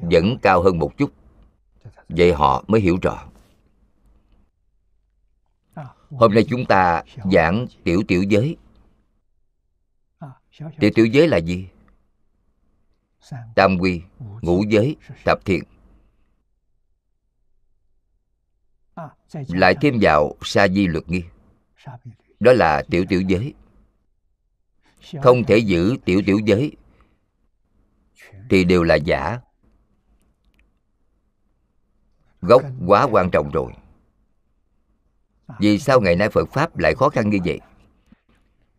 vẫn cao hơn một chút. Vậy họ mới hiểu rõ. Hôm nay chúng ta giảng tiểu tiểu giới. Tiểu tiểu giới là gì? Tam quy, ngũ giới, thập thiện. Lại thêm vào sa di luật nghi. Đó là tiểu tiểu giới. Không thể giữ tiểu tiểu giới thì đều là giả. Gốc quá quan trọng rồi. Vì sao ngày nay Phật Pháp lại khó khăn như vậy?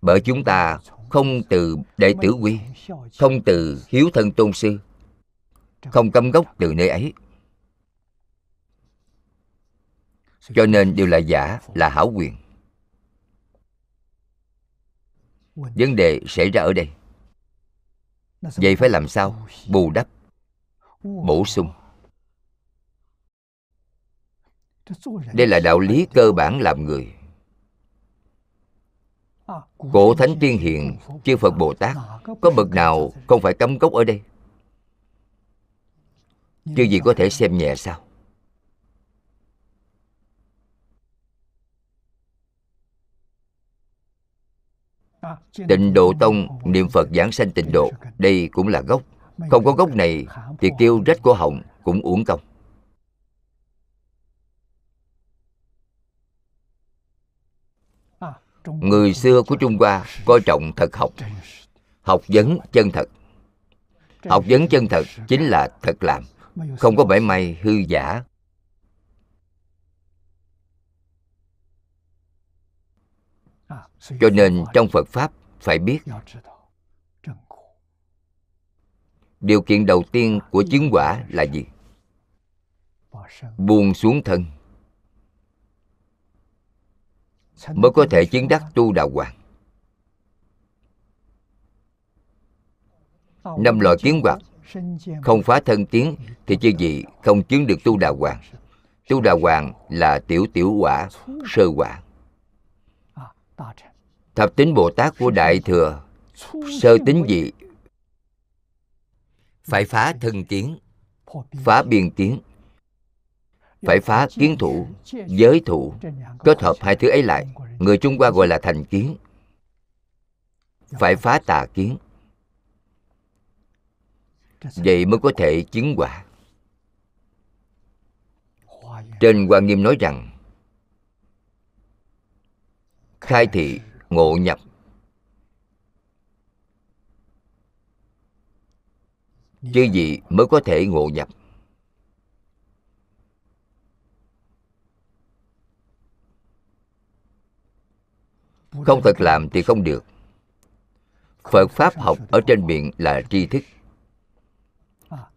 Bởi chúng ta không từ Đệ Tử Quy, không từ hiếu thân tôn sư, không cấm gốc từ nơi ấy. Cho nên đều là giả, là hảo quyền. Vấn đề xảy ra ở đây. Vậy phải làm sao? Bù đắp, bổ sung. Đây là đạo lý cơ bản làm người. Cổ Thánh Tiên Hiền, chư Phật Bồ Tát, có bậc nào không phải cấm gốc ở đây? Chứ gì có thể xem nhẹ sao? Tịnh Độ Tông niệm Phật giảng sanh tịnh độ, đây cũng là gốc. Không có gốc này thì kêu rách cổ họng cũng uổng công. Người xưa của Trung Hoa coi trọng thật học, học vấn chân thật. Học vấn chân thật chính là thật làm, không có mảy may hư giả. Cho nên trong Phật Pháp phải biết, điều kiện đầu tiên của chứng quả là gì? Buông xuống thân, mới có thể chứng đắc tu đạo hoàng. 5 loại kiến hoạt, không phá thân kiến thì chưa gì không chứng được tu đạo hoàng. Tu đạo hoàng là tiểu tiểu quả, sơ quả. Thập tính Bồ Tát của Đại Thừa, sơ tính vị, phải phá thân kiến, phá biên kiến, phải phá kiến thủ, giới thủ. Kết hợp hai thứ ấy lại, người Trung Hoa gọi là thành kiến. Phải phá tà kiến, vậy mới có thể chứng quả. Trên Hoa Nghiêm nói rằng khai thị ngộ nhập, chứ gì mới có thể ngộ nhập. Không thật làm thì không được. Phật Pháp học ở trên miệng là tri thức,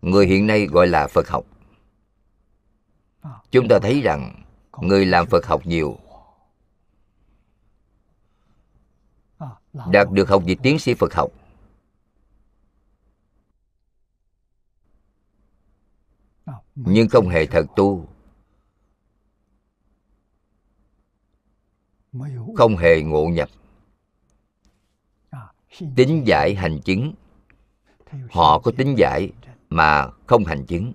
người hiện nay gọi là Phật học. Chúng ta thấy rằng người làm Phật học nhiều, đạt được học vị tiến sĩ Phật học. Nhưng không hề thật tu, không hề ngộ nhập. Tính giải hành chứng, họ có tính giải mà không hành chứng.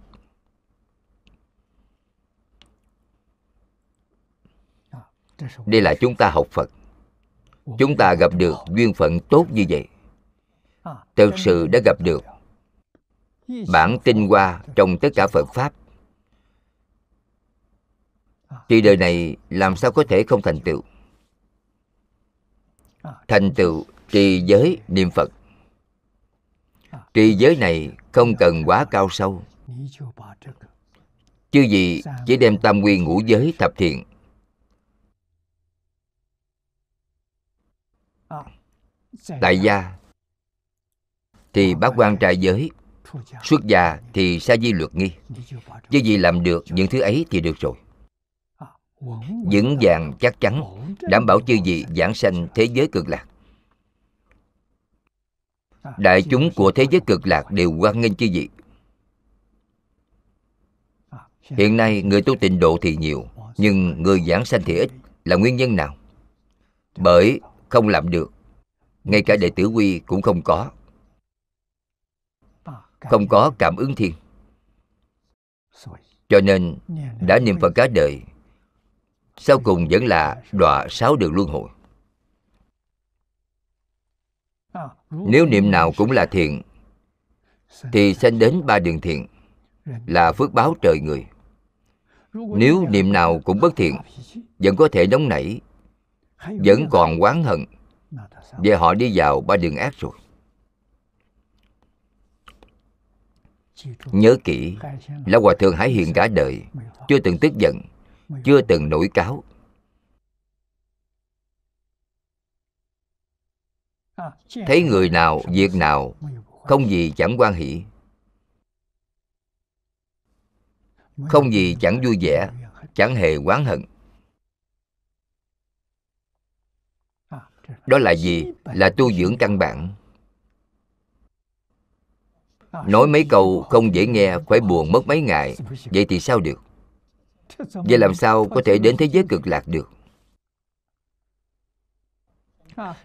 Đây là chúng ta học Phật, chúng ta gặp được duyên phận tốt như vậy. Thực sự đã gặp được bản tinh hoa trong tất cả Phật Pháp thì đời này làm sao có thể không thành tựu. Thành tựu trì giới niệm Phật. Trì giới này không cần quá cao sâu, chứ gì chỉ đem tam quy ngũ giới thập thiện tại gia thì bát quan trai giới, xuất gia thì sa di luật nghi. Chứ gì làm được những thứ ấy thì được rồi. Vững vàng chắc chắn, đảm bảo chư vị giảng sanh thế giới cực lạc. Đại chúng của thế giới cực lạc đều hoan nghênh chư vị. Hiện nay người tu tịnh độ thì nhiều, nhưng người giảng sanh thì ít. Là nguyên nhân nào? Bởi không làm được. Ngay cả đệ tử quy cũng không có. Không có cảm ứng thiên. Cho nên đã niệm Phật cả đời, sau cùng vẫn là đọa 6 đường luân hồi. Nếu niệm nào cũng là thiện thì sanh đến 3 đường thiện, là phước báo trời người. Nếu niệm nào cũng bất thiện, vẫn có thể nóng nảy, vẫn còn oán hận, vậy họ đi vào 3 đường ác rồi. Nhớ kỹ, là Hòa thượng Hải Hiền cả đời chưa từng tức giận, chưa từng nổi cáu. Thấy người nào, việc nào không gì chẳng quan hỷ, không gì chẳng vui vẻ, chẳng hề oán hận. Đó là gì? Là tu dưỡng căn bản. Nói mấy câu không dễ nghe phải buồn mất mấy ngày, vậy thì sao được? Vậy làm sao có thể đến thế giới cực lạc được?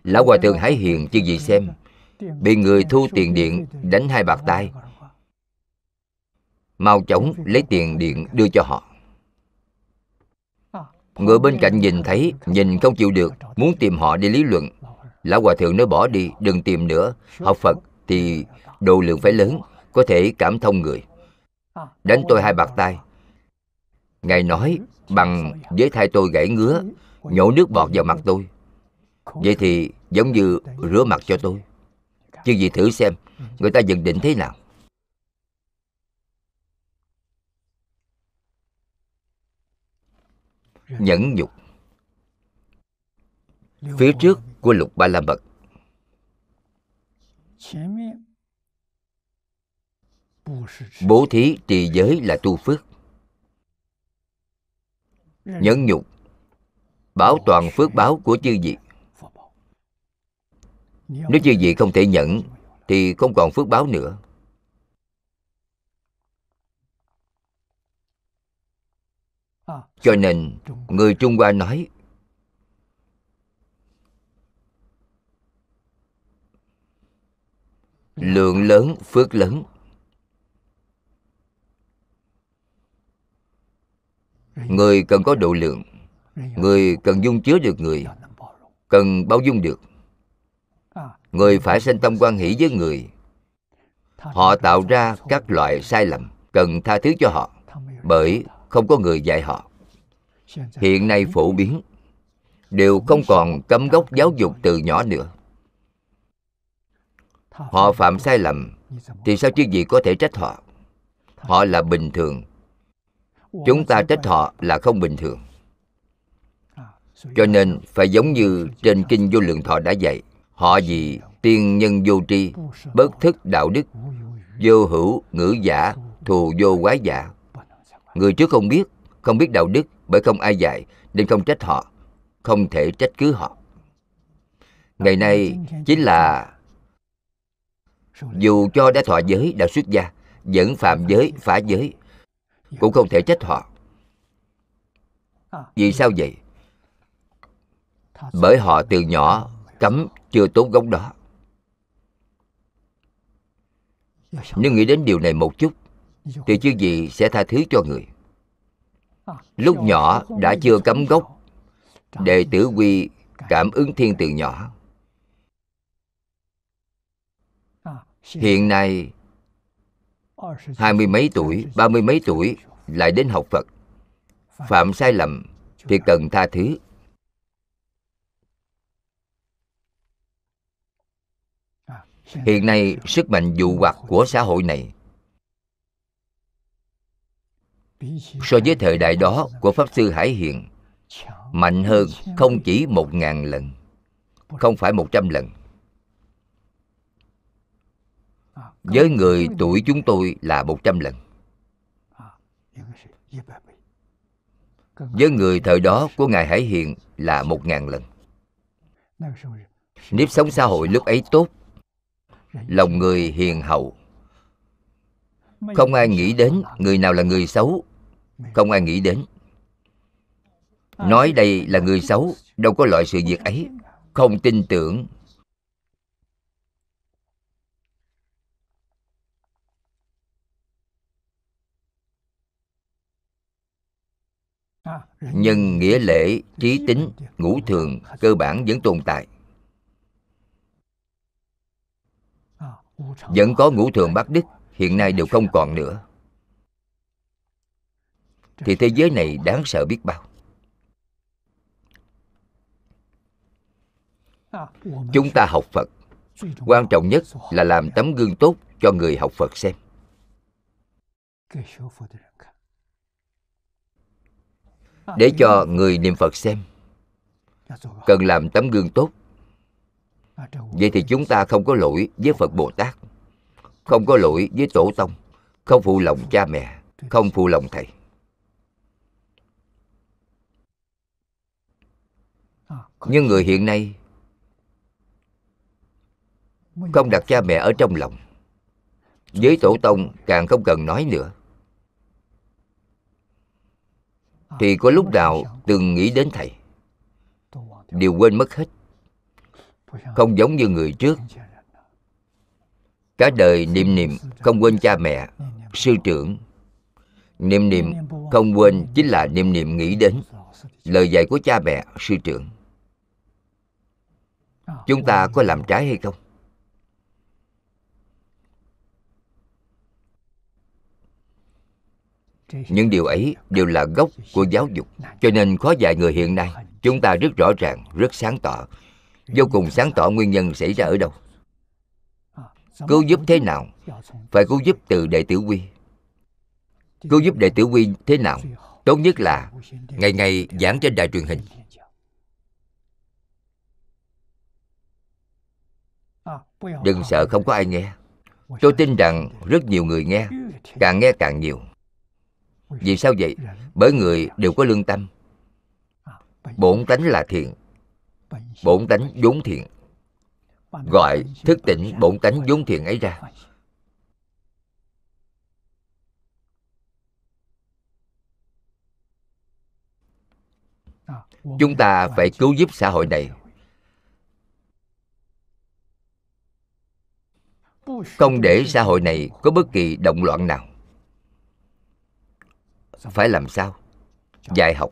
Lão Hòa thượng Hải Hiền chứ gì xem, bị người thu tiền điện đánh 2 bạt tai, mau chóng lấy tiền điện đưa cho họ. Người bên cạnh nhìn thấy, nhìn không chịu được, muốn tìm họ để lý luận. Lão Hòa thượng nói bỏ đi, đừng tìm nữa. Học Phật thì độ lượng phải lớn, có thể cảm thông người. Đánh tôi 2 bạt tai, Ngài nói bằng với thai tôi gãy ngứa, nhổ nước bọt vào mặt tôi. Vậy thì giống như rửa mặt cho tôi. Chứ gì thử xem, người ta nhận định thế nào? Nhẫn nhục. Phía trước của lục ba la mật, bố thí trì giới là tu phước. Nhẫn nhục bảo toàn phước báo của chư vị. Nếu chư vị không thể nhẫn thì không còn phước báo nữa. Cho nên người Trung Hoa nói lượng lớn phước lớn. Người cần có độ lượng, người cần dung chứa được người, cần bao dung được. Người phải sanh tâm quan hỷ với người. Họ tạo ra các loại sai lầm, cần tha thứ cho họ, bởi không có người dạy họ. Hiện nay phổ biến, đều không còn cấm gốc giáo dục từ nhỏ nữa. Họ phạm sai lầm thì sao chứ gì có thể trách họ? Họ là bình thường, chúng ta trách họ là không bình thường. Cho nên phải giống như trên Kinh Vô Lượng Thọ đã dạy, họ gì tiên nhân vô tri, bất thức đạo đức, vô hữu ngữ giả, thù vô quái giả. Người trước không biết đạo đức, bởi không ai dạy nên không trách họ, không thể trách cứ họ. Ngày nay chính là dù cho đã thọ giới, đã xuất gia, vẫn phạm giới, phá giới, cũng không thể trách họ. Vì sao vậy? Bởi họ từ nhỏ cấm chưa tốt gốc đó. Nếu nghĩ đến điều này một chút thì chứ gì sẽ tha thứ cho người. Lúc nhỏ đã chưa cấm gốc, đệ tử quy cảm ứng thiên từ nhỏ. Hiện nay 20 mấy tuổi, 30 mấy tuổi lại đến học Phật, phạm sai lầm thì cần tha thứ. Hiện nay sức mạnh dụ hoặc của xã hội này so với thời đại đó của Pháp Sư Hải Hiền mạnh hơn không chỉ 1000 lần, không phải 100 lần. Với người tuổi chúng tôi là 100 lần. Với người thời đó của Ngài Hải Hiền là 1000 lần. Nếp sống xã hội lúc ấy tốt, lòng người hiền hậu, không ai nghĩ đến người nào là người xấu, không ai nghĩ đến. Nói đây là người xấu, đâu có loại sự việc ấy, không tin tưởng. Nhân, nghĩa, lễ, trí, tính, ngũ thường cơ bản vẫn tồn tại. Vẫn có ngũ thường bát đức, hiện nay đều không còn nữa. Thì thế giới này đáng sợ biết bao. Chúng ta học Phật, quan trọng nhất là làm tấm gương tốt cho người học Phật xem. Để cho người niệm Phật xem, cần làm tấm gương tốt. Vậy thì chúng ta không có lỗi với Phật Bồ Tát, không có lỗi với Tổ Tông, không phụ lòng cha mẹ, không phụ lòng thầy. Nhưng người hiện nay không đặt cha mẹ ở trong lòng, với Tổ Tông càng không cần nói nữa. Thì có lúc nào từng nghĩ đến thầy, đều quên mất hết. Không giống như người trước, cả đời niệm niệm không quên cha mẹ, sư trưởng. Niệm niệm không quên chính là niệm niệm nghĩ đến lời dạy của cha mẹ, sư trưởng. Chúng ta có làm trái hay không? Những điều ấy đều là gốc của giáo dục. Cho nên khó dạy người hiện nay. Chúng ta rất rõ ràng, rất sáng tỏ, vô cùng sáng tỏ nguyên nhân xảy ra ở đâu. Cứu giúp thế nào? Phải cứu giúp từ Đệ Tử Quy. Cứu giúp Đệ Tử Quy thế nào? Tốt nhất là ngày ngày giảng trên đài truyền hình. Đừng sợ không có ai nghe. Tôi tin rằng rất nhiều người nghe càng nhiều. Vì sao vậy? Bởi người đều có lương tâm. Bổn tánh là thiện, bổn tánh vốn thiện. Gọi thức tỉnh bổn tánh vốn thiện ấy ra. Chúng ta phải cứu giúp xã hội này. Không để xã hội này có bất kỳ động loạn nào. Phải làm sao? Dạy học,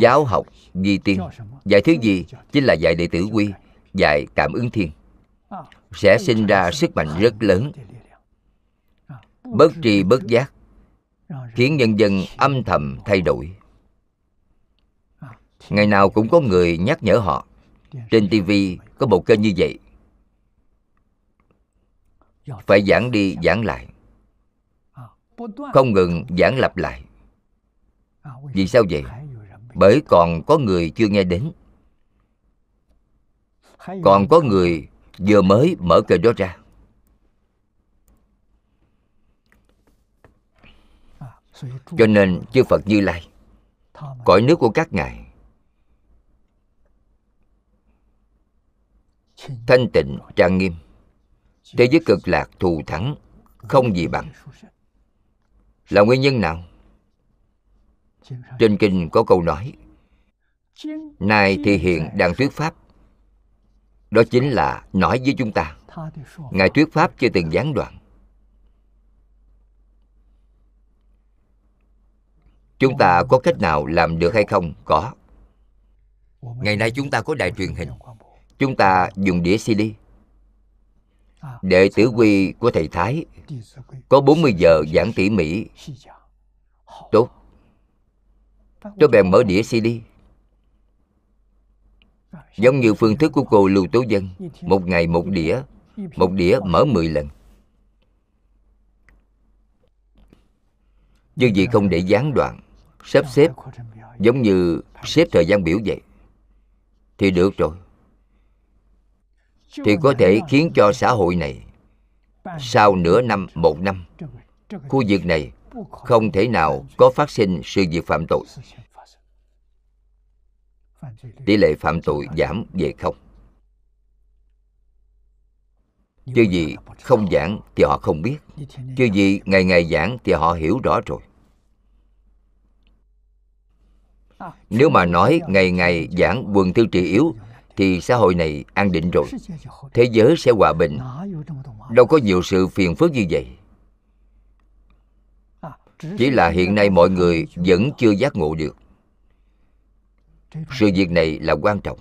giáo học vi tiên. Dạy thứ gì? Chính là dạy Đệ Tử Quy, dạy cảm ứng thiên. Sẽ sinh ra sức mạnh rất lớn, bất tri bất giác, khiến nhân dân âm thầm thay đổi. Ngày nào cũng có người nhắc nhở họ. Trên TV có một kênh như vậy, phải giảng đi giảng lại, không ngừng giảng lặp lại. Vì sao vậy? Bởi còn có người chưa nghe đến. Còn có người vừa mới mở kênh đó ra. Cho nên chư Phật Như Lai, cõi nước của các ngài thanh tịnh trang nghiêm, thế giới cực lạc thù thắng không gì bằng. Là nguyên nhân nào? Trên kinh có câu nói, nay thì hiện đang thuyết pháp. Đó chính là nói với chúng ta, ngài thuyết pháp chưa từng gián đoạn. Chúng ta có cách nào làm được hay không? Có. Ngày nay chúng ta có đài truyền hình, chúng ta dùng đĩa CD. Đệ Tử Quy của thầy Thái có 40 giờ giảng tỉ mỉ. Tốt. Tôi bèn mở đĩa CD. Giống như phương thức của cô Lưu Tố Dân, một ngày một đĩa, mở 10 lần. Như vậy không để gián đoạn, sắp xếp giống như xếp thời gian biểu vậy thì được rồi. Thì có thể khiến cho xã hội này sau nửa năm, một năm, khu vực này không thể nào có phát sinh sự việc phạm tội. Tỷ lệ phạm tội giảm về không. Chứ gì không giảng thì họ không biết, chứ gì ngày ngày giảng thì họ hiểu rõ rồi. Nếu mà nói ngày ngày giảng quần tiêu trị yếu thì xã hội này an định rồi, thế giới sẽ hòa bình, đâu có nhiều sự phiền phức như vậy. Chỉ là hiện nay mọi người vẫn chưa giác ngộ được. Sự việc này là quan trọng.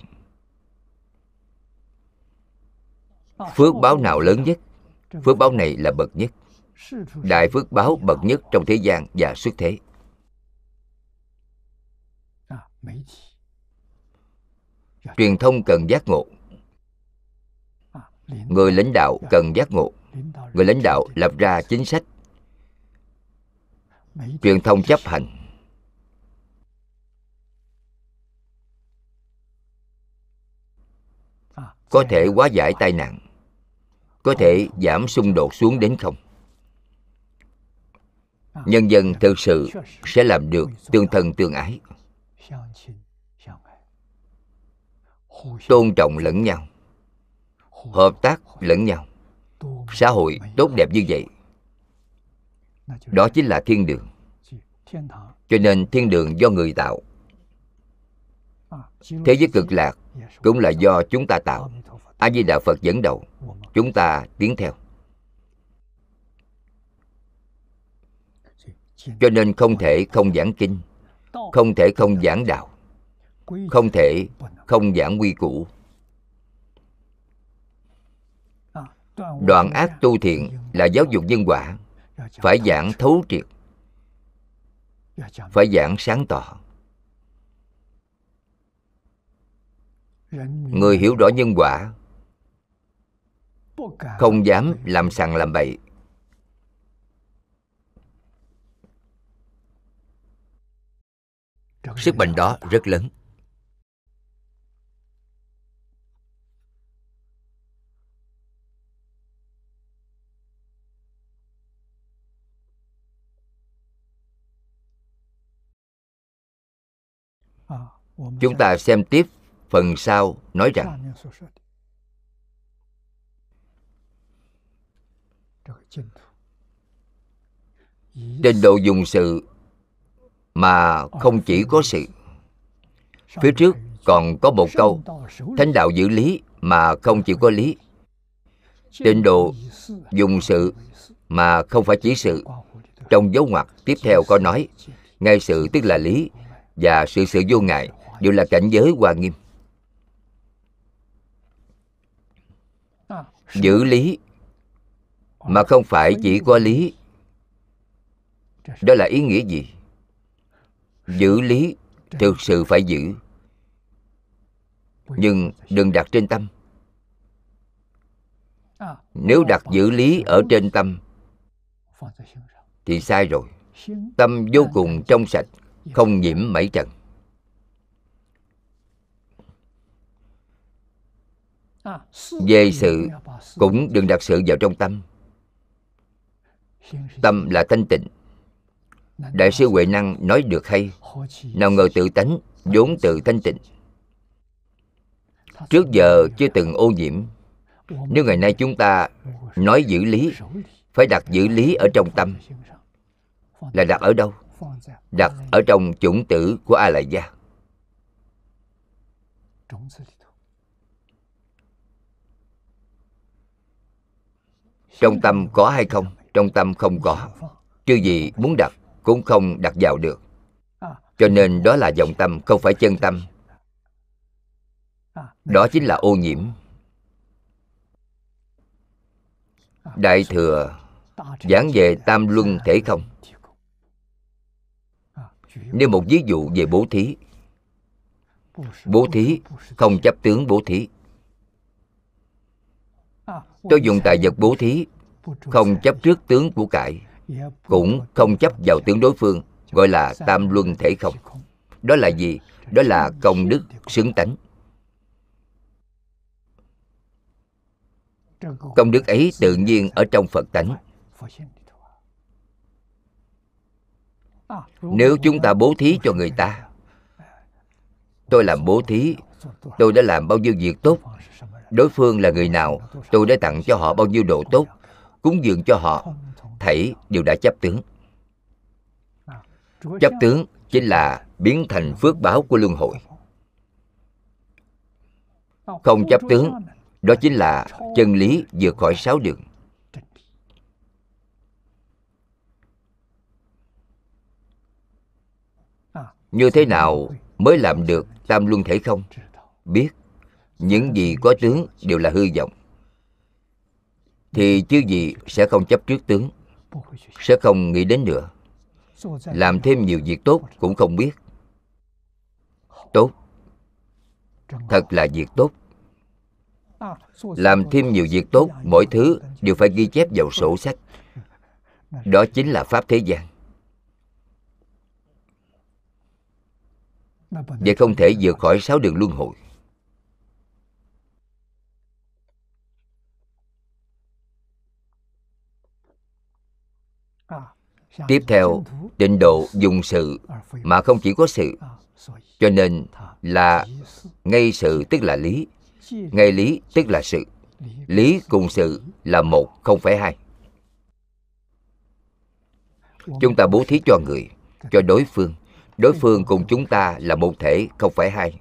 Phước báo nào lớn nhất? Phước báo này là bậc nhất. Đại phước báo bậc nhất trong thế gian và xuất thế. Truyền thông cần giác ngộ, người lãnh đạo cần giác ngộ. Người lãnh đạo lập ra chính sách, truyền thông chấp hành. Có thể hóa giải tai nạn, có thể giảm xung đột xuống đến không. Nhân dân thực sự sẽ làm được tương thân tương ái, tôn trọng lẫn nhau, hợp tác lẫn nhau. Xã hội tốt đẹp như vậy, đó chính là thiên đường. Cho nên thiên đường do người tạo, thế giới cực lạc cũng là do chúng ta tạo. A Di Đà Phật dẫn đầu, chúng ta tiến theo. Cho nên không thể không giảng kinh, không thể không giảng đạo, không thể không giảng quy củ. Đoạn ác tu thiện là giáo dục nhân quả, phải giảng thấu triệt, phải giảng sáng tỏ. Người hiểu rõ nhân quả không dám làm sằng làm bậy. Sức mạnh đó rất lớn. Chúng ta xem tiếp phần sau nói rằng trình độ dùng sự mà không chỉ có sự. Phía trước còn có một câu: thánh đạo giữ lý mà không chỉ có lý. Trình độ dùng sự mà không phải chỉ sự. Trong dấu ngoặc tiếp theo có nói ngay sự tức là lý, và sự sự vô ngại đều là cảnh giới hoa nghiêm. Giữ lý mà không phải chỉ có lý, đó là ý nghĩa gì? Giữ lý thực sự phải giữ, nhưng đừng đặt trên tâm. Nếu đặt giữ lý ở trên tâm thì sai rồi. Tâm vô cùng trong sạch, không nhiễm mảy trần. Về sự cũng đừng đặt sự vào trong tâm. Tâm là thanh tịnh. Đại sư Huệ Năng nói được hay, nào ngờ tự tánh vốn tự thanh tịnh, trước giờ chưa từng ô nhiễm. Nếu ngày nay chúng ta nói giữ lý, phải đặt giữ lý ở trong tâm, là đặt ở đâu? Đặt ở trong chủng tử của A Lại Gia. Trong tâm có hay không? Trong tâm không có. Chứ gì muốn đặt cũng không đặt vào được. Cho nên đó là vọng tâm, không phải chân tâm. Đó chính là ô nhiễm. Đại Thừa giảng về tam luân thể không. Nếu một ví dụ về bố thí. Bố thí không chấp tướng bố thí. Tôi dùng tài vật bố thí, không chấp trước tướng của cải, cũng không chấp vào tướng đối phương, gọi là tam luân thể không. Đó là gì? Đó là công đức xứng tánh. Công đức ấy tự nhiên ở trong Phật tánh. Nếu chúng ta bố thí cho người ta, tôi làm bố thí, tôi đã làm bao nhiêu việc tốt, đối phương là người nào, tôi đã tặng cho họ bao nhiêu đồ tốt, cúng dường cho họ, thảy đều đã chấp tướng. Chấp tướng chính là biến thành phước báo của luân hồi. Không chấp tướng, đó chính là chân lý vượt khỏi sáu đường. Như thế nào mới làm được tam luân thể không? Biết những gì có tướng đều là hư vọng, thì chứ gì sẽ không chấp trước tướng, sẽ không nghĩ đến nữa. Làm thêm nhiều việc tốt cũng không biết. Tốt, thật là việc tốt. Làm thêm nhiều việc tốt, mỗi thứ đều phải ghi chép vào sổ sách. Đó chính là pháp thế gian. Vậy không thể vượt khỏi sáu đường luân hồi. Tiếp theo, tịnh độ dùng sự mà không chỉ có sự, cho nên là ngay sự tức là lý, ngay lý tức là sự. Lý cùng sự là một, không phải hai. Chúng ta bố thí cho người, cho đối phương, đối phương cùng chúng ta là một thể, không phải hai.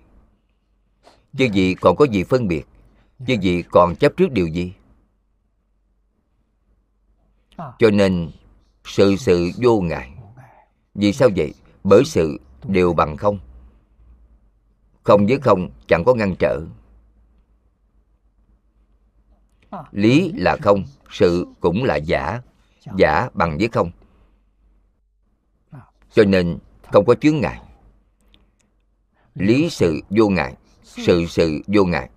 Chứ gì còn có gì phân biệt? Chứ gì còn chấp trước điều gì? Cho nên sự sự vô ngại. Vì sao vậy? Bởi sự đều bằng không. Không với không chẳng có ngăn trở. Lý là không, sự cũng là giả. Giả bằng với không. Cho nên không có chướng ngại. Lý sự vô ngại, sự sự vô ngại.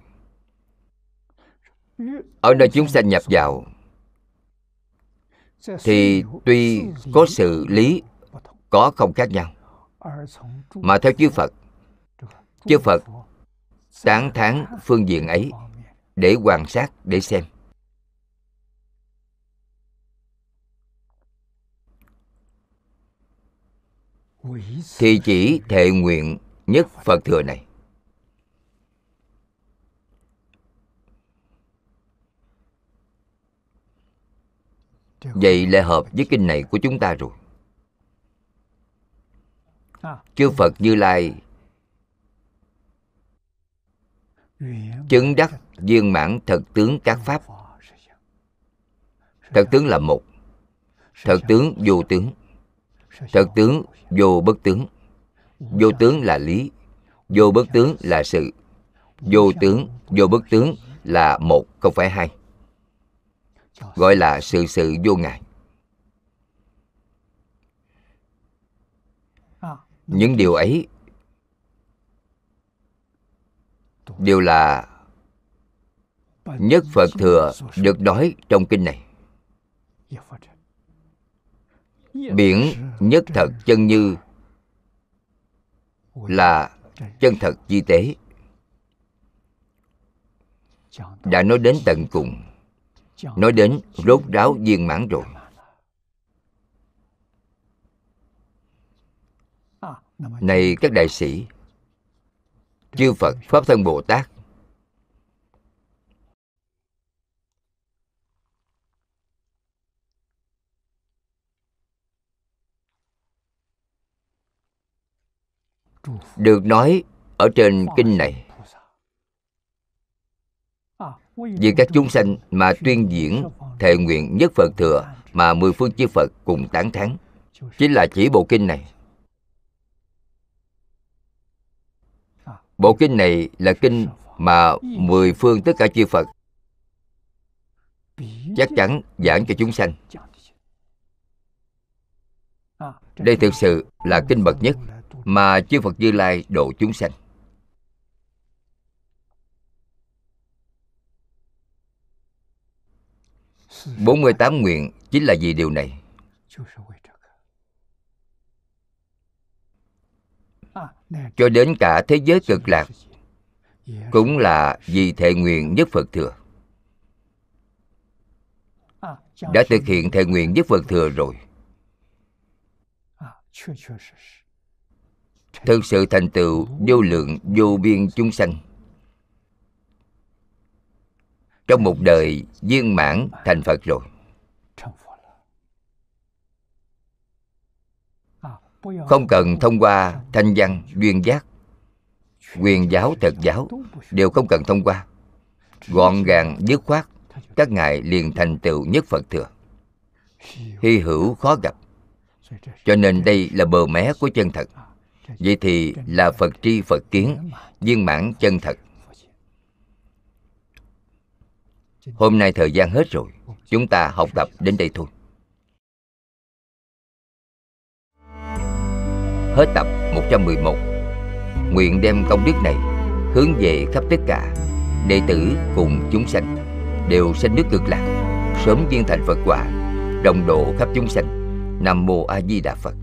Ở nơi chúng sanh nhập vào thì tuy có sự lý, có không khác nhau, mà theo chư Phật tán thán phương diện ấy để quan sát, để xem. Thì chỉ thệ nguyện nhất Phật thừa này. Vậy lại hợp với kinh này của chúng ta rồi. Chư Phật Như Lai chứng đắc viên mãn thật tướng các pháp. Thật tướng là một, thật tướng vô tướng, thật tướng vô bất tướng. Vô tướng là lý, vô bất tướng là sự. Vô tướng, vô bất tướng là một, không phải hai, gọi là sự sự vô ngại. Những điều ấy đều là nhất Phật thừa được nói trong kinh này. Biển nhất thật chân như là chân thật vi tế, đã nói đến tận cùng, nói đến rốt ráo viên mãn rồi. Này các đại sĩ, chư Phật Pháp Thân Bồ Tát, được nói ở trên kinh này, vì các chúng sanh mà tuyên diễn thệ nguyện nhất Phật thừa mà mười phương chư Phật cùng tán thán, chính là chỉ bộ kinh này. Bộ kinh này là kinh mà mười phương tất cả chư Phật chắc chắn giảng cho chúng sanh. Đây thực sự là kinh bậc nhất mà chư Phật Như Lai độ chúng sanh. Bốn mươi tám nguyện chính là vì điều này. Cho đến cả thế giới cực lạc cũng là vì thệ nguyện nhất Phật thừa. Đã thực hiện thệ nguyện nhất Phật thừa rồi, thực sự thành tựu vô lượng vô biên chúng sanh. trong một đời viên mãn thành Phật rồi. Không cần thông qua Thanh Văn, Duyên Giác, Quyền Giáo, Thật Giáo, đều không cần thông qua. Gọn gàng, dứt khoát, các ngài liền thành tựu nhất Phật thừa. Hy hữu khó gặp. Cho nên đây là bờ mé của chân thật. Vậy thì là Phật tri Phật kiến, viên mãn chân thật. Hôm nay thời gian hết rồi, chúng ta học tập đến đây thôi. Hết tập 111. Nguyện đem công đức này hướng về khắp tất cả đệ tử cùng chúng sanh, đều sanh nước Cực Lạc, sớm viên thành Phật quả, đồng độ khắp chúng sanh. Nam Mô A Di Đà Phật.